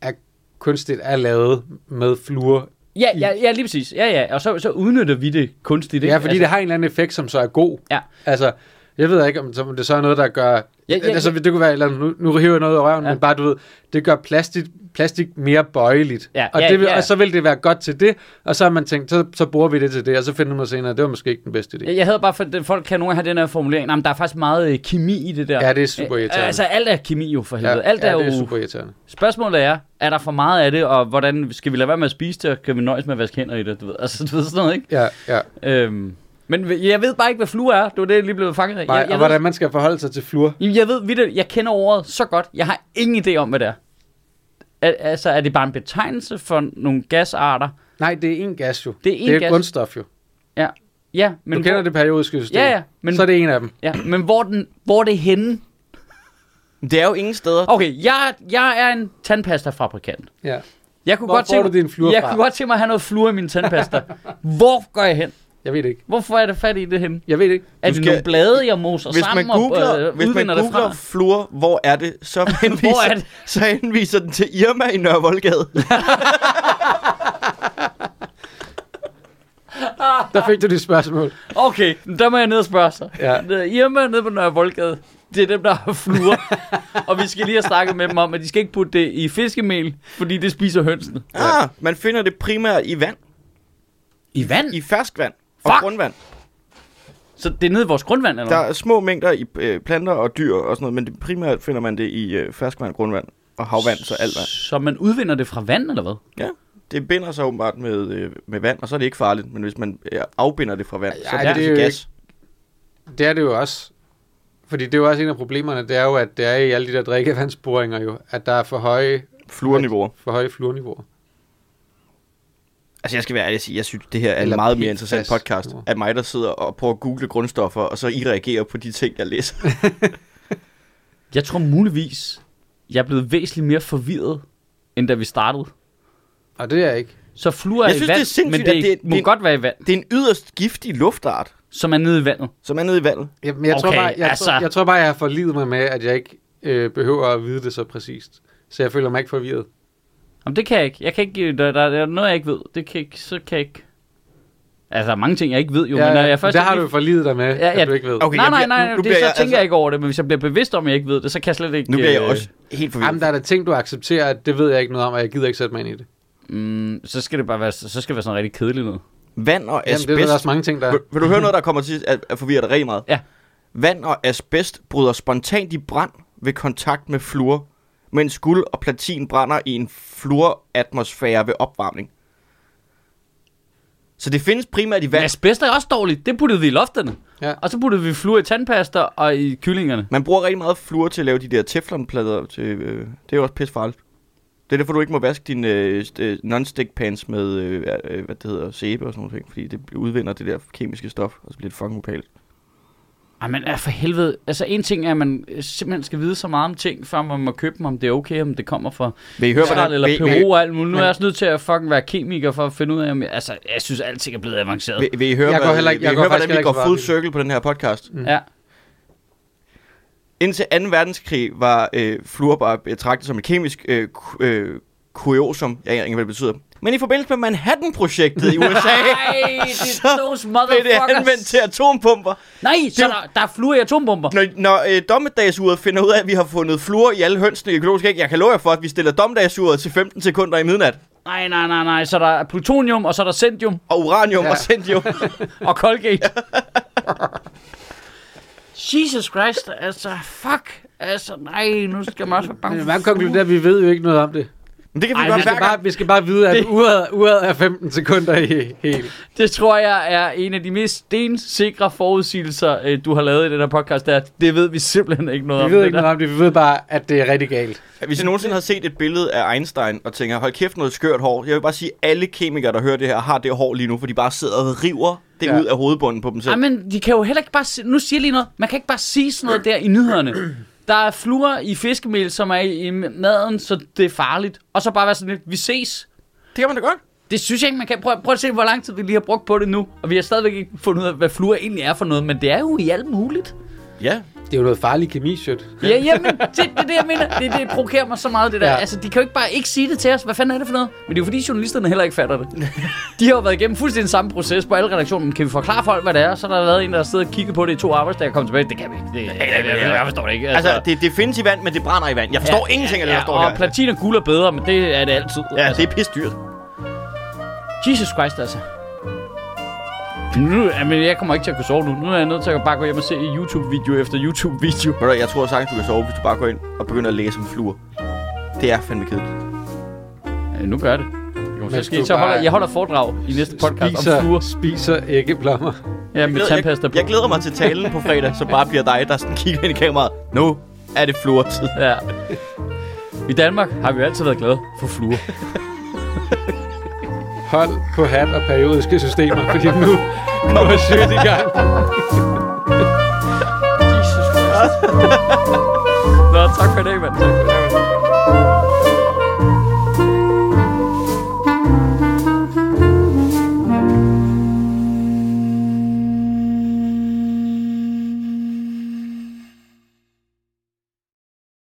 er kunstigt er lavet med fluor. Ja, ja, ja, lige præcis. Ja, ja. Og så, så udnytter vi det kunstigt. Ikke? Ja, fordi altså, det har en eller anden effekt, som så er god. Ja. Altså, jeg ved ikke, om det så er noget, der gør... Ja, ja, ja. Altså, det kunne være, eller nu, nu hiver jeg noget over røven, ja. men bare, du ved, det gør plastik, plastik mere bøjeligt. Ja, og, ja, det vil, ja. og så vil det være godt til det, og så har man tænkt, så, så bruger vi det til det, og så finder man senere, det var måske ikke den bedste idé. Jeg havde bare, for folk kan nogle af den her formulering, nej, men der er faktisk meget øh, kemi i det der. Ja, det er super irriterende. Altså, alt er kemi jo for helvede. Ja, alt ja, er det er jo... super irriterende. Spørgsmålet er, er der for meget af det, og hvordan skal vi lade være med at spise det, og kan vi nøjes med at vaske hænder i det, du ved, altså, du ved sådan noget, ikke? Ja, ja. Øhm... Men jeg ved bare ikke, hvad fluor er. Det var det, jeg lige blev fanget af. Nej, jeg, jeg og ved, hvordan man skal forholde sig til fluor. Jeg ved, ved det, jeg kender ordet så godt. Jeg har ingen idé om, hvad det er. Al- altså, er det bare en betegnelse for nogle gasarter? Nej, det er en gas jo. Det er, en det er gas. Et grundstof jo. Ja, ja. Men du kender hvor... det periodiske system. Ja, ja. Men... så er det en af dem. Ja, men hvor, den, hvor er det henne? Det er jo ingen steder. Okay, jeg, jeg er en tandpastafabrikant. Ja. Jeg kunne hvor godt får tænke... du din fluor fra? Jeg kunne godt tænke mig at have noget fluor i min tandpasta. Hvor går jeg hen? Jeg ved det ikke. Hvorfor er der fat i det henne? Jeg ved det ikke. Er det nogle blade, jeg moser sammen og udvinder derfra? Hvis man googler fluor, hvor er det, så henviser, hvor er det? Så henviser den til Irma i Nørre Voldgade. Der fik du det spørgsmål. Okay, der må jeg ned og spørge sig. Ja. Irma nede på Nørre Voldgade, det er dem, der har fluor. Og vi skal lige have snakket med dem om, at de skal ikke putte det i fiskemel, fordi det spiser hønsene. Ah, ja. Man finder det primært i vand. I vand? I ferskvand. Og Fuck. grundvand. Så det er nede i vores grundvand, eller? Der er små mængder i øh, planter og dyr og sådan noget, men det, primært finder man det i øh, ferskvand, grundvand og havvand, så alt vand. Så man udvinder det fra vand, eller hvad? Ja, det binder sig åbenbart med, øh, med vand, og så er det ikke farligt, men hvis man øh, afbinder det fra vand, Ej, så er det, det, det gas. Ikke. Det er det jo også, fordi det er jo også en af problemerne, det er jo, at det er i alle de der drikkevandsboringer jo, at der er for høje fluorniveauer. For høje fluorniveauer. Altså jeg skal være ærlig og sige, jeg synes, det her er en meget mere interessant podcast, af mig, der sidder og prøver at google grundstoffer, og så I reagerer på de ting, jeg læser. Jeg tror muligvis, jeg er blevet væsentligt mere forvirret, end da vi startede. Og det er jeg ikke. Så fluor er jeg i synes, vand, det er men det, er, det er, må det er, godt være i vand. Det er en yderst giftig luftart. Som er nede i vandet. Som er nede i vandet. Ja, men jeg, okay, tror bare, jeg, altså... tror, jeg tror bare, jeg har forlidet mig med, at jeg ikke øh, behøver at vide det så præcist. Så jeg føler mig ikke forvirret. Jamen, det kan jeg ikke. Jeg kan ikke der, der er noget, jeg ikke ved. Det kan ikke, så kan jeg ikke. Altså, der er mange ting, jeg ikke ved jo. Ja, men, jeg først der har ikke... du jo forlidet dig med, ja, ja. at du ikke ved. Okay, nej, nej, nej. Nu, nu det, så jeg, tænker altså... jeg ikke over det, men hvis jeg bliver bevidst om, at jeg ikke ved det, så kan jeg slet ikke... Nu bliver jeg også øh... helt forvirret. Jamen, der er da ting, du accepterer, at det ved jeg ikke noget om, og jeg gider ikke sætte mig ind i det. Mm, så skal det bare være, så skal det være sådan rigtig kedeligt noget. Vand og asbest... Jamen, det er der også mange ting, der... Vil, vil du høre noget, der kommer til at forvirre dig rigtig meget? Ja. Vand og asbest bryder spontant i brand ved kontakt med fluor, mens guld og platin brænder i en fluoratmosfære ved opvarmning. Så det findes primært i vand. Men asbest er også dårligt. Det puttede vi i lofterne. Ja. Og så puttede vi fluor i tandpasta og i kyllingerne. Man bruger rigtig meget fluor til at lave de der teflonplader. Til, øh, det er jo også pissefarligt. Det er derfor, du ikke må vaske dine øh, non-stick pans med øh, hvad det hedder, sæbe og sådan noget. Fordi det udvinder det der kemiske stof, og så bliver det fucking upageligt. Ej, men for helvede, altså en ting er, at man simpelthen skal vide så meget om ting, før man må købe dem, om det er okay, om det kommer fra Israel eller vil, Peru og alt muligt. Nu er jeg også nødt til at fucking være kemiker for at finde ud af, om jeg, altså jeg synes alting er blevet avanceret. Vil, vil I høre, hvordan vi går full circle på den her podcast? Mm. Ja. Indtil anden verdenskrig var øh, fluor bare betragtet som et kemisk øh, øh, kuriosum. Jeg aner ikke, hvad det betyder. Men i forbindelse med Manhattan-projektet i U S A, nej, så blev det anvendt til atompumper. Nej, det, så der, der er fluor i atompumper. Når, når øh, dommedagsuret finder ud af, at vi har fundet fluor i alle hønsene i økologisk æg, jeg kan love jer for, at vi stiller dommedagsuret til femten sekunder i midnat. Nej, nej, nej, nej. Så der er plutonium, og så er der centium. Og uranium, ja. Og centium. Og Colgate. Jesus Christ, altså, fuck. Altså, nej, nu skal man også være bange. Man konkluderer, vi ved jo ikke noget om det. Men det kan vi Ej, godt vi skal, bare, vi skal bare vide, at det... uret, uret er femten sekunder i hele. Det tror jeg er en af de mest stensikre forudsigelser, du har lavet i den her podcast. Der. Det ved vi simpelthen ikke noget vi om. Vi ved ikke der. noget om det. Vi ved bare, at det er rigtig galt. Hvis jeg nogensinde har set et billede af Einstein og tænker, hold kæft noget skørt hår. Jeg vil bare sige, at alle kemikere, der hører det her, har det hår lige nu, for de bare sidder og river det ja. ud af hovedbunden på dem selv. Ej, men de kan jo heller ikke bare... Si- nu siger lige noget. Man kan ikke bare sige sådan noget der i nyhederne. Der er fluer i fiskemel, som er i maden, så det er farligt. Og så bare være sådan lidt, vi ses. Det kan man da godt. Det synes jeg ikke, man kan. Prøv, prøv at se, hvor lang tid vi lige har brugt på det nu. Og vi har stadigvæk ikke fundet ud af, hvad fluer egentlig er for noget. Men det er jo i alt muligt. Ja, det er jo noget farligt kemi-shit. Ja, jamen, det, det er det, jeg mener. Det, det provokerer mig så meget, det der. Ja. Altså, de kan jo ikke bare ikke sige det til os. Hvad fanden er det for noget? Men det er jo fordi, journalisterne heller ikke fatter det. De har jo været igennem fuldstændig samme proces på alle redaktioner. Kan vi forklare folk, hvad det er? Så der har været en, der har siddet og kigget på det i to arbejdsdage og kommet tilbage. Det kan vi ikke. Det, det, det, jeg forstår det ikke. Altså, altså det, det findes i vand, men det brænder i vand. Jeg forstår ja, ingenting af det, jeg står her. Og platin og guld er bedre, men det er det altid. Ja, altså. Det er pisdyrt. Jesus Christ, altså. Nu, men jeg kommer ikke til at kunne sove nu. Nu er jeg nødt til at bare gå hjem og se YouTube-video efter YouTube-video. Jeg tror sagtens, du kan sove, hvis du bare går ind og begynder at læse om fluer. Det er fandme kedeligt. Ja, nu gør det. Jo, så skal, så holder, jeg holder foredrag i næste podcast spiser, om fluer. Spiser æggeblommer. Ja, med tandpasta på. Jeg glæder mig til talen på fredag, så bare bliver dig, der sådan kigger ind i kameraet. Nu er det fluertid. Ja. I Danmark har vi altid været glade for fluer. Hold på hat og periodiske systemer, fordi nu kommer sødt i gang. Jesus Christ. Nå, tak for i dag, mand. Tak for i dag.